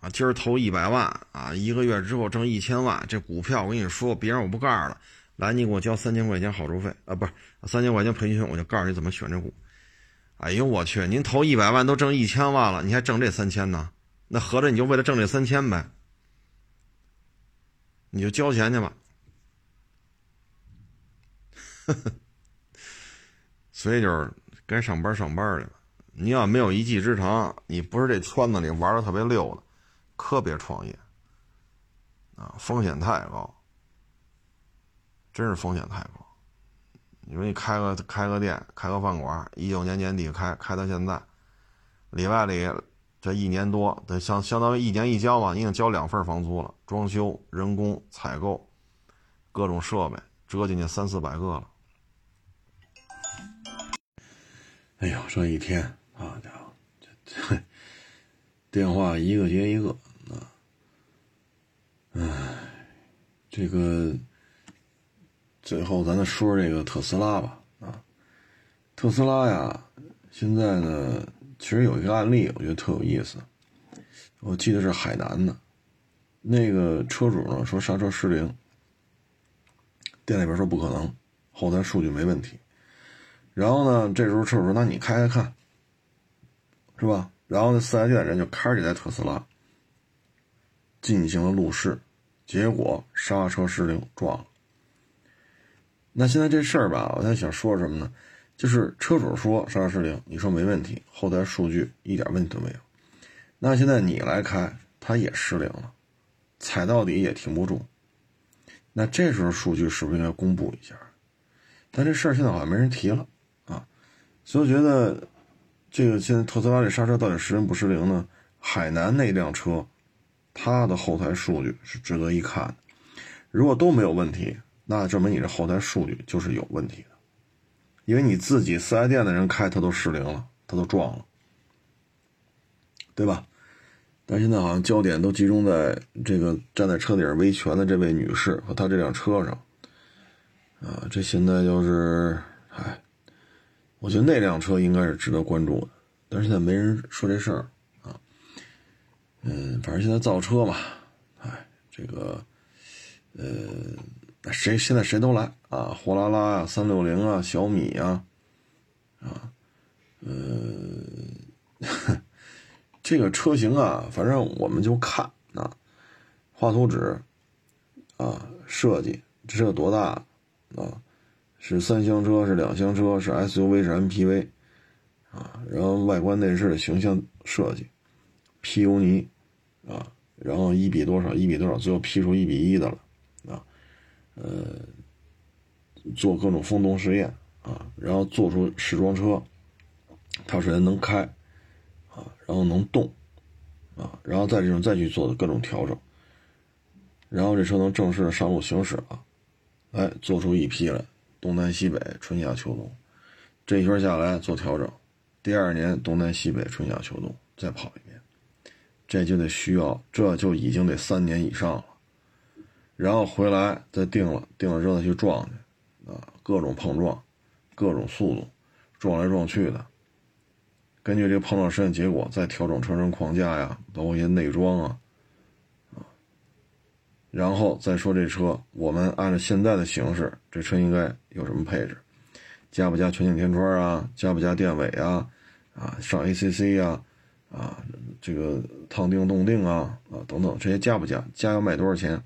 啊，今儿投一百万啊，一个月之后挣一千万，这股票我跟你说，别人我不告诉了。来，你给我交三千块钱好处费啊，不是三千块钱培训费，我就告诉你怎么选这股。哎呦我去，您投一百万都挣一千万了，你还挣这三千呢？那合着你就为了挣这三千呗？你就交钱去吧。所以就是该上班上班去了。你要没有一技之长，你不是这圈子里玩的特别溜的，可别创业啊，风险太高，真是风险太高。你说你开个开个店，开个饭馆，一九年年底开，开到现在，里外里这一年多，得相相当于一年一交嘛，你已经交两份房租了，装修、人工、采购、各种设备，折进去三四百个了。哎呦，这一天啊，家伙，这电话一个接一个啊！哎，这个最后咱再说这个特斯拉吧啊，特斯拉呀，现在呢，其实有一个案例，我觉得特有意思。我记得是海南的，那个车主呢说刹车失灵，店里边说不可能，后台数据没问题。然后呢，这时候车主说：“那你开开看，是吧？”然后那四 S店人就开着这台特斯拉进行了路试，结果刹车失灵撞了。那现在这事儿吧，我在想说什么呢？就是车主说刹车失灵，你说没问题，后台数据一点问题都没有。那现在你来开，它也失灵了，踩到底也停不住。那这时候数据是不是应该公布一下？但这事儿现在好像没人提了。所以我觉得这个现在特斯拉这刹车到底失灵不失灵呢？海南那辆车它的后台数据是值得一看的，如果都没有问题，那证明你这后台数据就是有问题的，因为你自己四 S店的人开它都失灵了，它都撞了，对吧？但现在好像焦点都集中在这个站在车顶维权的这位女士和她这辆车上啊，这现在就是哎。我觉得那辆车应该是值得关注的，但是现在没人说这事儿啊。嗯，反正现在造车嘛，哎，这个，呃，谁现在谁都来啊，货拉拉啊，三六零啊，小米啊，啊，呃，这个车型啊，反正我们就看啊，画图纸啊，设计这车多大啊？是三厢车，是两厢车，是 S U V， 是 M P V 啊，然后外观内饰的形象设计，批油泥啊，然后一比多少，一比多少，最后批出一比一的了。呃，做各种风洞实验啊，然后做出时装车，它首先能开啊，然后能动啊，然后再这种再去做各种调整，然后这车能正式的上路行驶了，哎，做出一批来，东南西北春夏秋冬，这一圈下来做调整，第二年东南西北春夏秋冬再跑一遍，这就得需要，这就已经得三年以上了。然后回来再定了，定了之后再去撞去，啊，各种碰撞，各种速度，撞来撞去的。根据这个碰撞实验结果，再调整车身框架呀，包括一些内装啊，啊，然后再说这车，我们按照现在的形式，这车应该有什么配置？加不加全景天窗啊？加不加电尾啊？啊，上 A C C 啊？啊，这个烫定动定啊？啊，等等，这些加不加？加要卖多少钱？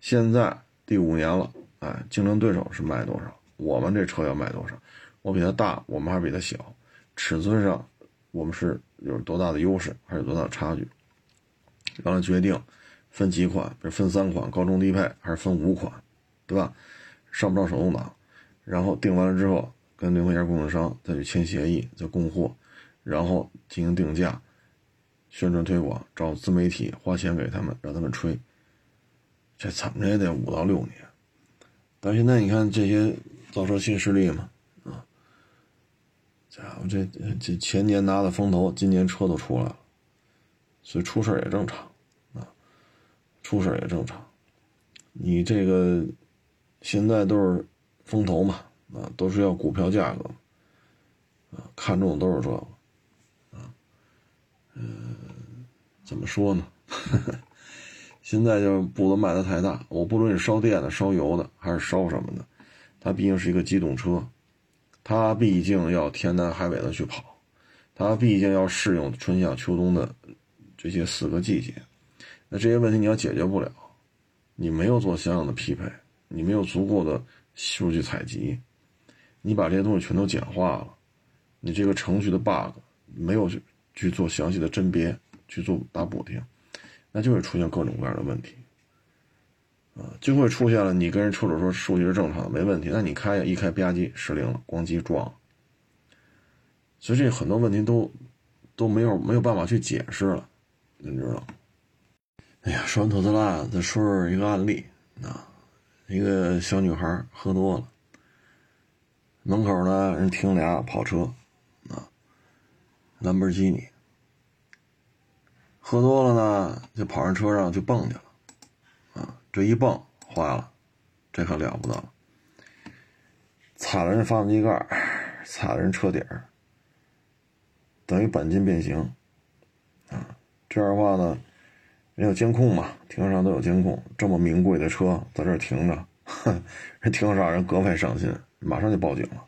现在第五年了，哎，竞争对手是卖多少？我们这车要卖多少？我比它大，我们还比它小，尺寸上我们是有多大的优势，还是多大的差距？然后决定分几款，比如分三款，高中低配，还是分五款，对吧？上不上手动挡？然后定完了之后，跟零配件供应商再去签协议，再供货，然后进行定价、宣传推广，找自媒体花钱给他们，让他们吹。这惨着也得五到六年，但现在你看这些造车新势力嘛，啊，家伙这这前年拿的风头，今年车都出来了，所以出事也正常，啊，出事也正常。你这个现在都是风投嘛，啊，都是要股票价格，啊，看中的都是这个，啊，呃，怎么说呢？呵呵现在就是步子迈得太大，我不论是烧电的、烧油的，还是烧什么的，它毕竟是一个机动车，它毕竟要天南海北的去跑，它毕竟要适应春夏秋冬的这些四个季节。那这些问题你要解决不了，你没有做相应的匹配，你没有足够的数据采集，你把这些东西全都简化了，你这个程序的 bug 没有去去做详细的甄别，去做打补丁。那就会出现各种各样的问题，啊，就会出现了。你跟人车主说数据是正常的，没问题，那你开一开吧唧失灵了，咣叽撞了。所以这很多问题都都没有没有办法去解释了，你知道吗？哎呀，说完特斯拉，再说说一个案例啊，一个小女孩喝多了，门口呢人停俩跑车，啊，兰博基尼。喝多了呢就跑上车上去蹦去了啊，这一蹦坏了，这可了不得了，踩了人发动机盖，踩了人车底儿，等于钣金变形啊。这样的话呢，人有监控嘛，停车场都有监控，这么名贵的车在这儿停着，人停车场人格外上心，马上就报警了。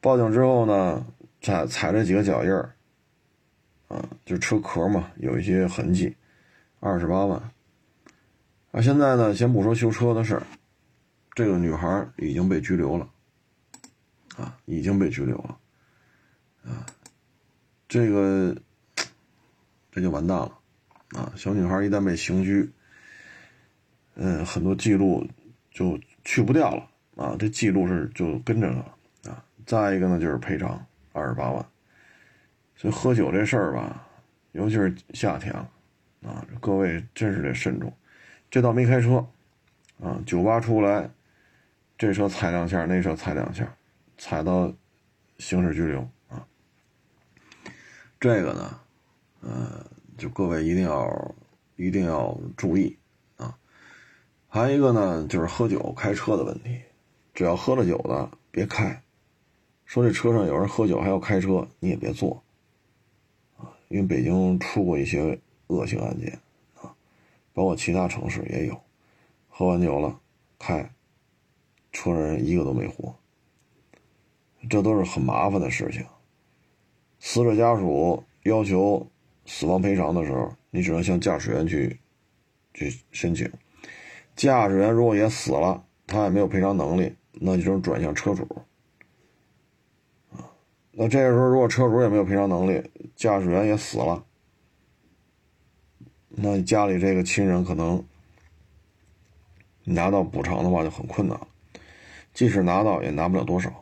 报警之后呢，踩踩这几个脚印儿啊，就车壳嘛，有一些痕迹，二十八万。啊，现在呢，先不说修车的事儿，这个女孩已经被拘留了，啊，已经被拘留了，啊，这个这就完蛋了，啊，小女孩一旦被刑拘，嗯，很多记录就去不掉了，啊，这记录是就跟着了，啊，再一个呢就是赔偿二十八万。所以喝酒这事儿吧，尤其是夏天啊，啊，各位真是得慎重。这倒没开车啊，酒吧出来，这车踩两下，那车踩两下，踩到刑事拘留啊。这个呢，呃，就各位一定要一定要注意啊。还有一个呢，就是喝酒开车的问题，只要喝了酒的别开。说这车上有人喝酒还要开车，你也别坐。因为北京出过一些恶性案件啊，包括其他城市也有，喝完酒了开村人一个都没活，这都是很麻烦的事情。死者家属要求死亡赔偿的时候，你只能向驾驶员去去申请。驾驶员如果也死了，他也没有赔偿能力，那就只能转向车主。那这个时候如果车主也没有赔偿能力，驾驶员也死了，那家里这个亲人可能拿到补偿的话就很困难了，即使拿到也拿不了多少。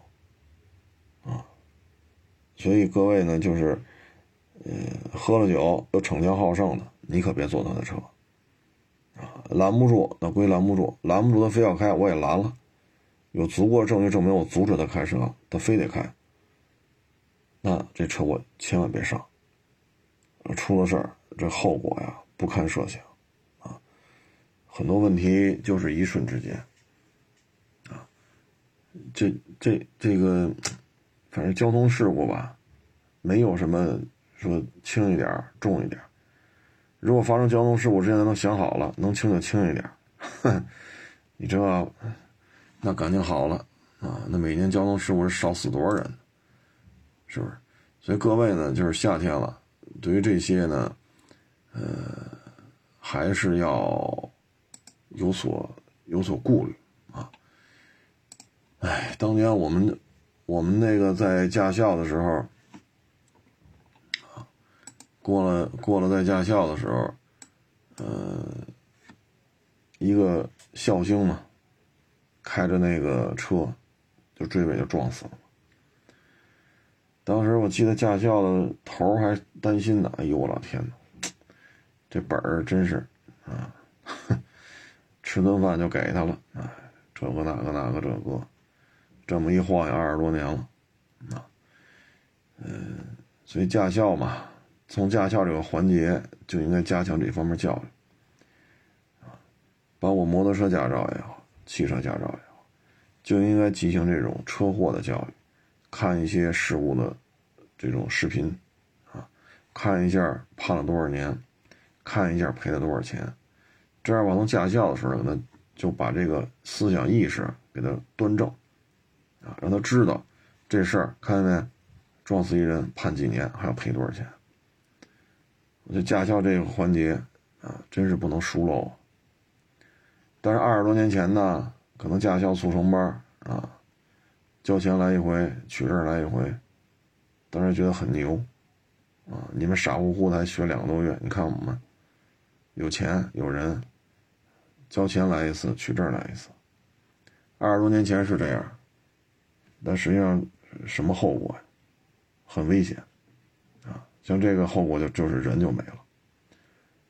所以各位呢，就是呃，喝了酒又逞强好胜的，你可别坐他的车啊！拦不住那归拦不住，拦不住他非要开，我也拦了，有足够的证据证明我阻止他开车，他非得开，那这车我千万别上，出了事儿这后果呀不堪设想啊！很多问题就是一瞬之间啊，这这这个。反正交通事故吧，没有什么说轻一点重一点，如果发生交通事故之前能想好了，能轻就轻一点，你这那感情好了啊，那每年交通事故是少死多少人，是不是？所以各位呢，就是夏天了，对于这些呢呃，还是要有所有所顾虑啊。哎，当年我们我们那个在驾校的时候，过了过了在驾校的时候，呃，一个校星嘛，开着那个车就追尾就撞死了。当时我记得驾校的头还担心呢，哎呦我老天哪，这本儿真是啊，吃顿饭就给他了，哎，这个那个那个这个。这么一晃也二十多年了啊，嗯、呃，所以驾校嘛，从驾校这个环节就应该加强这方面教育啊，包括摩托车驾照也好，汽车驾照也好，就应该进行这种车祸的教育，看一些事故的这种视频啊，看一下判了多少年，看一下赔了多少钱，这样吧，从驾校的时候呢，就把这个思想意识给它端正。啊，让他知道这事儿，看见没？撞死一人判几年，还要赔多少钱？我觉得驾校这个环节啊，真是不能疏漏。但是二十多年前呢，可能驾校速成班啊，交钱来一回，取证来一回，当时觉得很牛啊！你们傻乎乎的还学两个多月，你看我们有钱有人，交钱来一次，取证来一次。二十多年前是这样。但实际上什么后果很危险啊，像这个后果就就是人就没了，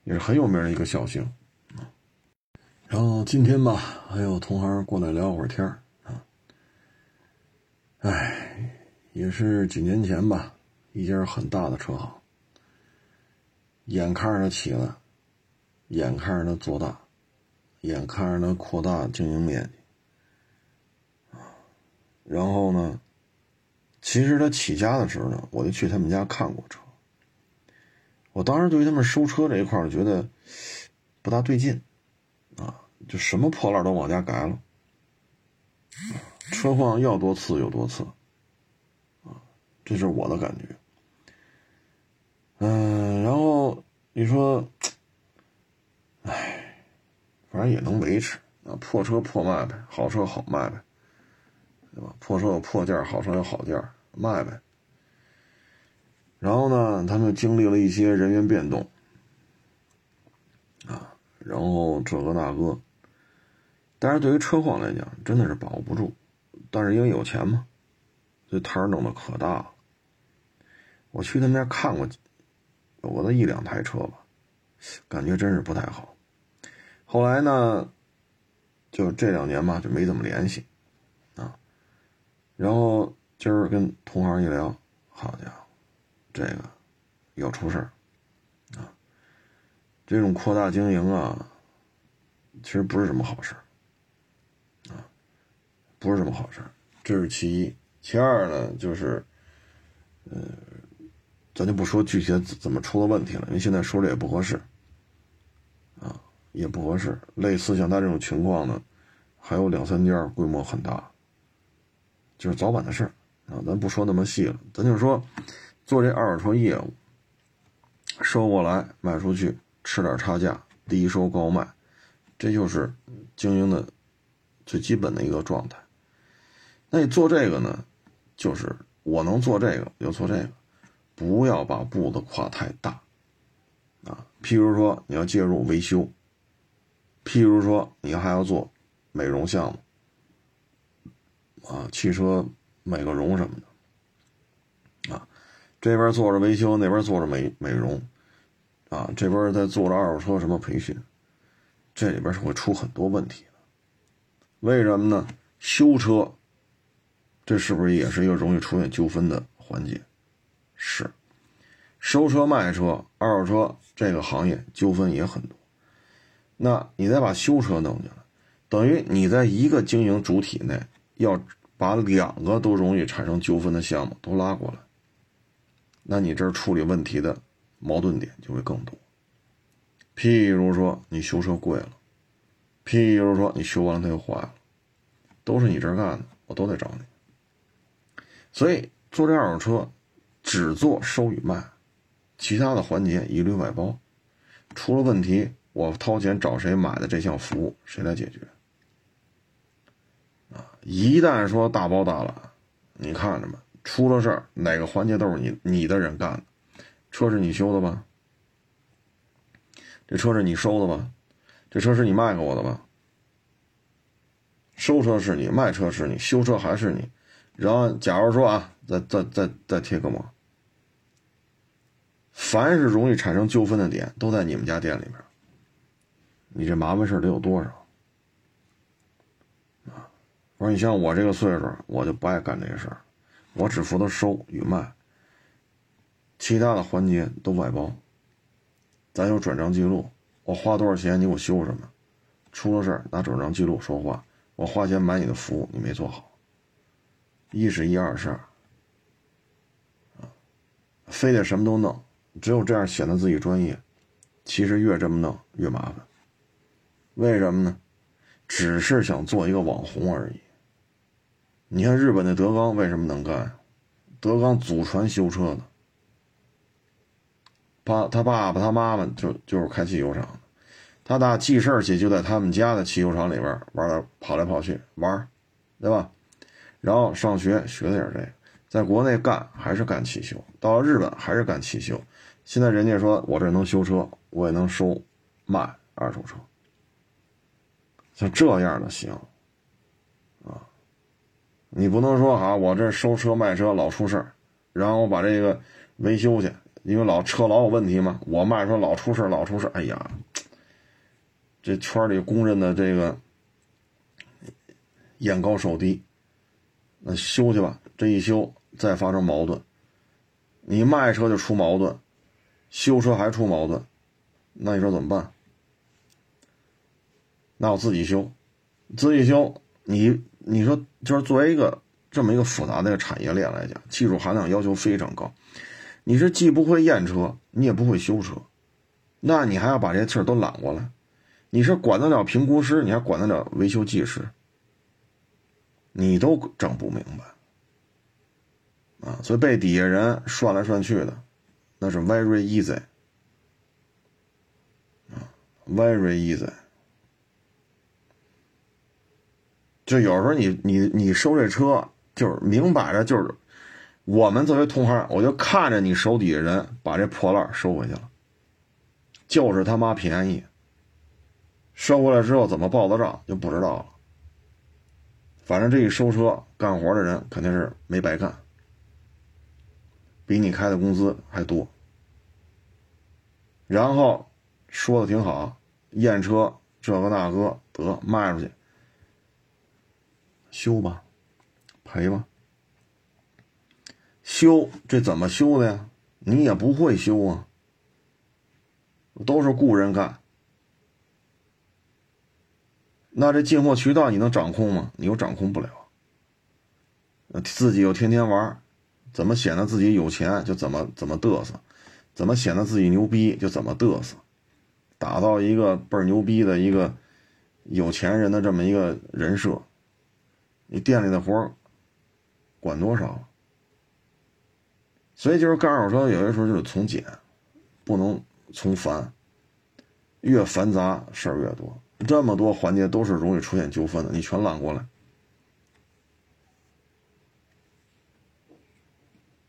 也是很有名的一个校星啊。然后今天吧还有同行过来聊会儿天啊，哎，也是几年前吧，一家很大的车行，眼看着它起来，眼看着它做大，眼看着它扩大经营面积，然后呢，其实他起家的时候呢，我就去他们家看过车。我当时对于他们收车这一块觉得不大对劲啊，就什么破烂都往家改了，车况要多次有多次啊，这是我的感觉。嗯、呃，然后你说，哎，反正也能维持啊，破车破卖呗，好车好卖呗。对吧？破车有破件，好车有好件，卖呗。然后呢，他们经历了一些人员变动，啊，然后这个那个，但是对于车况来讲，真的是把握不住。但是因为有钱嘛，这摊儿弄得可大了。我去他们家看过，有过的一两台车吧，感觉真是不太好。后来呢，就这两年吧，就没怎么联系。然后今儿跟同行一聊，好家伙，这个要出事儿啊！这种扩大经营啊，其实不是什么好事啊，不是什么好事，这是其一。其二呢，就是，呃，咱就不说具体的怎么出了问题了，因为现在说这也不合适啊，也不合适。类似像他这种情况呢，还有两三家规模很大，就是早晚的事儿啊，咱不说那么细了，咱就说做这二手车业务，收过来卖出去吃点差价，低收高卖，这就是经营的最基本的一个状态。那你做这个呢，就是我能做这个就做这个，不要把步子跨太大啊。譬如说你要介入维修，譬如说你还要做美容项目啊，汽车美个容什么的啊，这边做着维修，那边做着美美容啊，这边在做着二手车什么培训，这里边是会出很多问题的。为什么呢？修车这是不是也是一个容易出现纠纷的环节？是。收车卖车二手车这个行业纠纷也很多。那你再把修车弄进来，等于你在一个经营主体内要把两个都容易产生纠纷的项目都拉过来，那你这处理问题的矛盾点就会更多。譬如说你修车贵了，譬如说你修完了它又坏了，都是你这儿干的，我都得找你。所以做这二手车只做收与卖，其他的环节一律外包，出了问题我掏钱找谁买的这项服务谁来解决啊！一旦说大包大揽，你看着吧，出了事儿哪个环节都是你你的人干的。车是你修的吧？这车是你收的吧？这车是你卖给我的吧？收车是你，卖车是你，修车还是你。然后假如说啊，再再再再贴个膜，凡是容易产生纠纷的点都在你们家店里边，你这麻烦事得有多少啊？我说你像我这个岁数，我就不爱干这个事儿，我只负责收与卖，其他的环节都外包。咱有转账记录，我花多少钱你给我修什么，出了事儿拿转账记录说话，我花钱买你的服务你没做好，一是一二是二啊，非得什么都弄，只有这样显得自己专业，其实越这么弄越麻烦。为什么呢？只是想做一个网红而已。你看日本的德纲为什么能干？德纲祖传修车的，他他爸爸他妈妈就就是开汽油厂的，他大记事儿去就在他们家的汽油厂里边玩了，跑来跑去玩，对吧？然后上学学了点这个，在国内干还是干汽修，到了日本还是干汽修。现在人家说我这能修车，我也能收卖二手车，像这样的行啊，你不能说啊，我这收车卖车老出事儿，然后我把这个维修去。因为老车老有问题嘛，我卖车老出事老出事，哎呀，这圈里公认的这个眼高手低，那修去吧，这一修再发生矛盾，你卖车就出矛盾，修车还出矛盾，那你说怎么办？那我自己修，自己修，你你说就是作为一个这么一个复杂的一个产业链来讲，技术含量要求非常高。你是既不会验车你也不会修车，那你还要把这些事儿都揽过来，你是管得了评估师你还管得了维修技师，你都整不明白啊！所以被底下人涮来涮去的那是 very easy、啊、very easy。 就有时候你你你收这车就是明摆着，就是我们作为同行，我就看着你手底下人把这破烂收回去了，就是他妈便宜，收回来之后怎么报的账就不知道了。反正这一收车干活的人肯定是没白干，比你开的工资还多，然后说的挺好，验车这个那个得卖出去，修吧赔吧，修这怎么修的呀？你也不会修啊，都是雇人干。那这进货渠道你能掌控吗？你又掌控不了，自己又天天玩，怎么显得自己有钱就怎么怎么嘚瑟，怎么显得自己牛逼就怎么嘚瑟，打造一个倍儿牛逼的一个有钱人的这么一个人设，你店里的活管多少？所以就是干二手车有些时候就是从简，不能从繁，越繁杂事儿越多，这么多环节都是容易出现纠纷的，你全揽过来。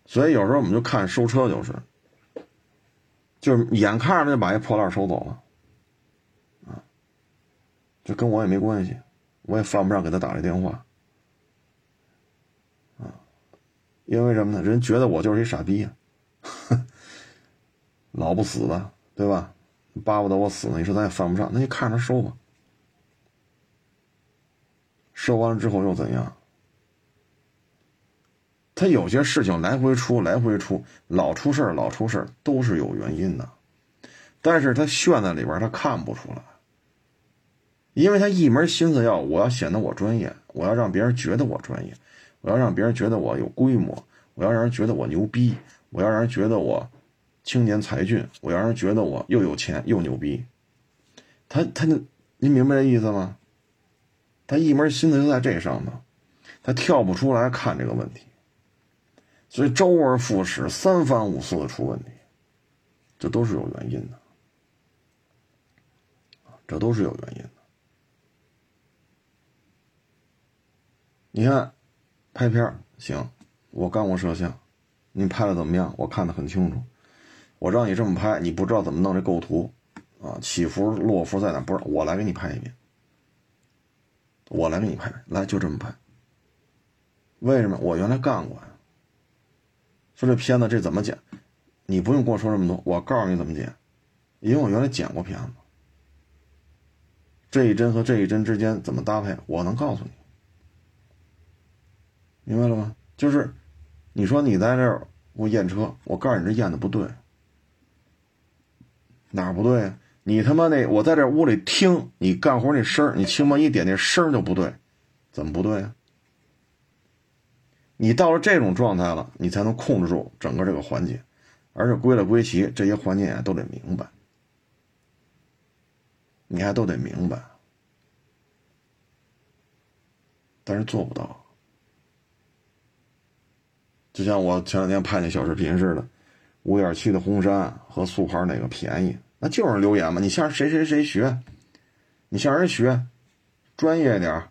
所以有时候我们就看收车就是，就是眼看着就把一破烂收走了，啊，就跟我也没关系，我也犯不上给他打这电话，啊，因为什么呢？人觉得我就是一傻逼呀、啊，老不死的，对吧？巴不得我死呢，你说咱也犯不上，那就看着收吧，收完了之后又怎样？他有些事情来回出来回出，老出事老出事都是有原因的，但是他炫在里边他看不出来，因为他一门心思要我要显得我专业，我要让别人觉得我专业，我要让别人觉得我有规模，我要让人觉得我牛逼，我要让人觉得我青年才俊，我要让人觉得我又有钱又牛逼，他他您明白这意思吗？他一门心思就在这上头，他跳不出来看这个问题，所以周而复始三番五次的出问题，这都是有原因的，这都是有原因的。你看拍片行，我干过摄像，你拍的怎么样？我看得很清楚，我让你这么拍，你不知道怎么弄这构图啊，起伏落伏在哪不知道，我来给你拍一遍，我来给你拍，来就这么拍。为什么？我原来干过呀。说这片子这怎么剪，你不用跟我说这么多，我告诉你怎么剪，因为我原来剪过片子，这一帧和这一帧之间怎么搭配我能告诉你，明白了吗？就是你说你在这儿我验车，我告诉你这验的不对，哪不对啊？你他妈那我在这屋里听你干活那声，你轻慢一点那声就不对，怎么不对啊？你到了这种状态了，你才能控制住整个这个环节，而且归了归齐，这些环节啊都得明白，你还都得明白，但是做不到。就像我前两天拍那小视频似的， 五点七 的红杉和速牌哪个便宜，那就是留言嘛，你向谁谁谁学，你向人学，专业一点，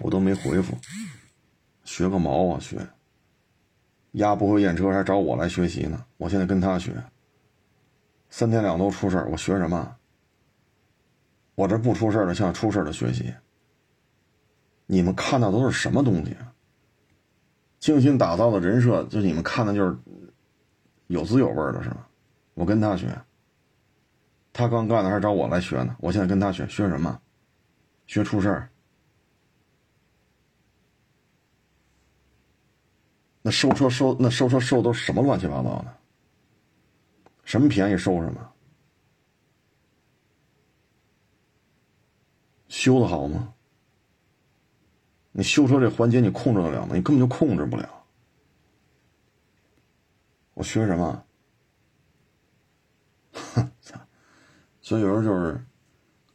我都没回复。学个毛啊学，丫不会验车还找我来学习呢，我现在跟他学，三天两头出事儿，我学什么？我这不出事儿的像出事儿的学习，你们看到都是什么东西啊？精心打造的人设，就你们看的就是有滋有味的是吧？我跟他学，他刚干的还找我来学呢，我现在跟他学，学什么？学出事儿。那收车收那收车收都是什么乱七八糟的，什么便宜收什么，修得好吗？你修车这环节你控制得了吗？你根本就控制不了，我学什么？所以有人就是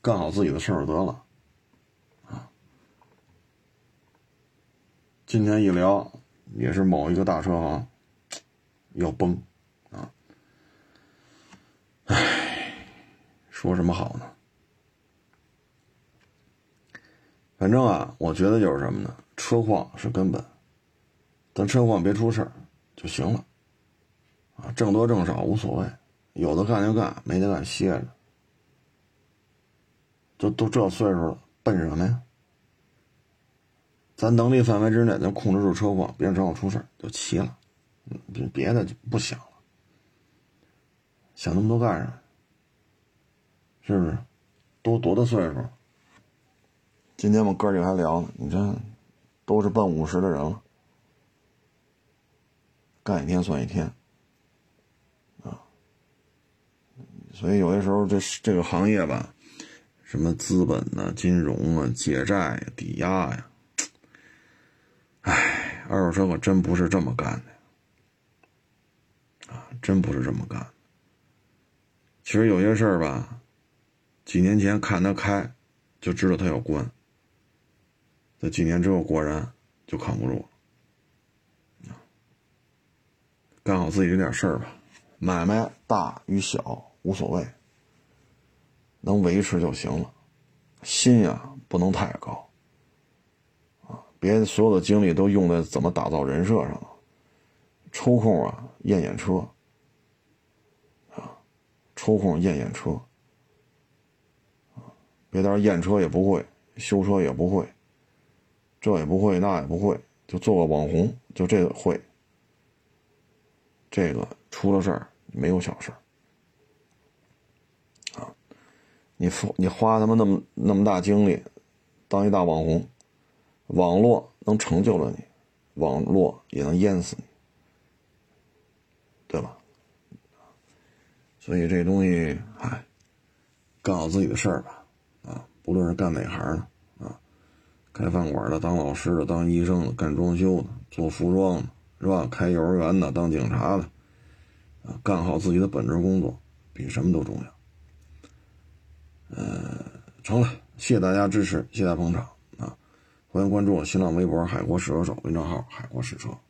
干好自己的事儿得了啊。今天一聊也是某一个大车行要崩啊！唉，说什么好呢？反正啊，我觉得就是什么呢？车况是根本，咱车况别出事儿就行了啊，挣多挣少无所谓，有的干就干，没得干歇着。都都这岁数了，笨什么呀？咱能力范围之内，咱控制住车况，别让车况出事儿就齐了，别别的就不想了，想那么多干什么？是不是？都多大岁数？今天我们哥几个还聊呢，你这都是奔五十的人了，干一天算一天啊。所以有些时候这这个行业吧，什么资本啊、金融啊、借债啊、抵押呀、啊。唉，二手车可真不是这么干的啊，真不是这么干的。其实有些事儿吧，几年前看他开，就知道他要关。在几年之后，果然就扛不住了。干好自己这点事儿吧，买卖大与小无所谓，能维持就行了。心呀，不能太高啊！别所有的精力都用在怎么打造人设上了，抽空啊，验验车啊，抽空验验车。别到时候验车也不会，修车也不会，这也不会那也不会，就做个网红，就这个会。这个出了事儿没有小事儿啊！你你花他妈那么那么大精力当一大网红，网络能成就了你，网络也能淹死你，对吧？所以这东西，哎，干好自己的事儿吧。不论是干哪行的啊，开饭馆的，当老师的，当医生的，干装修的，做服装的，是吧？开幼儿园的，当警察的，啊，干好自己的本职工作，比什么都重要。呃，成了，谢谢大家支持，谢谢大家捧场啊！欢迎关注新浪微博"海阔试车手"公众号"海阔试车"。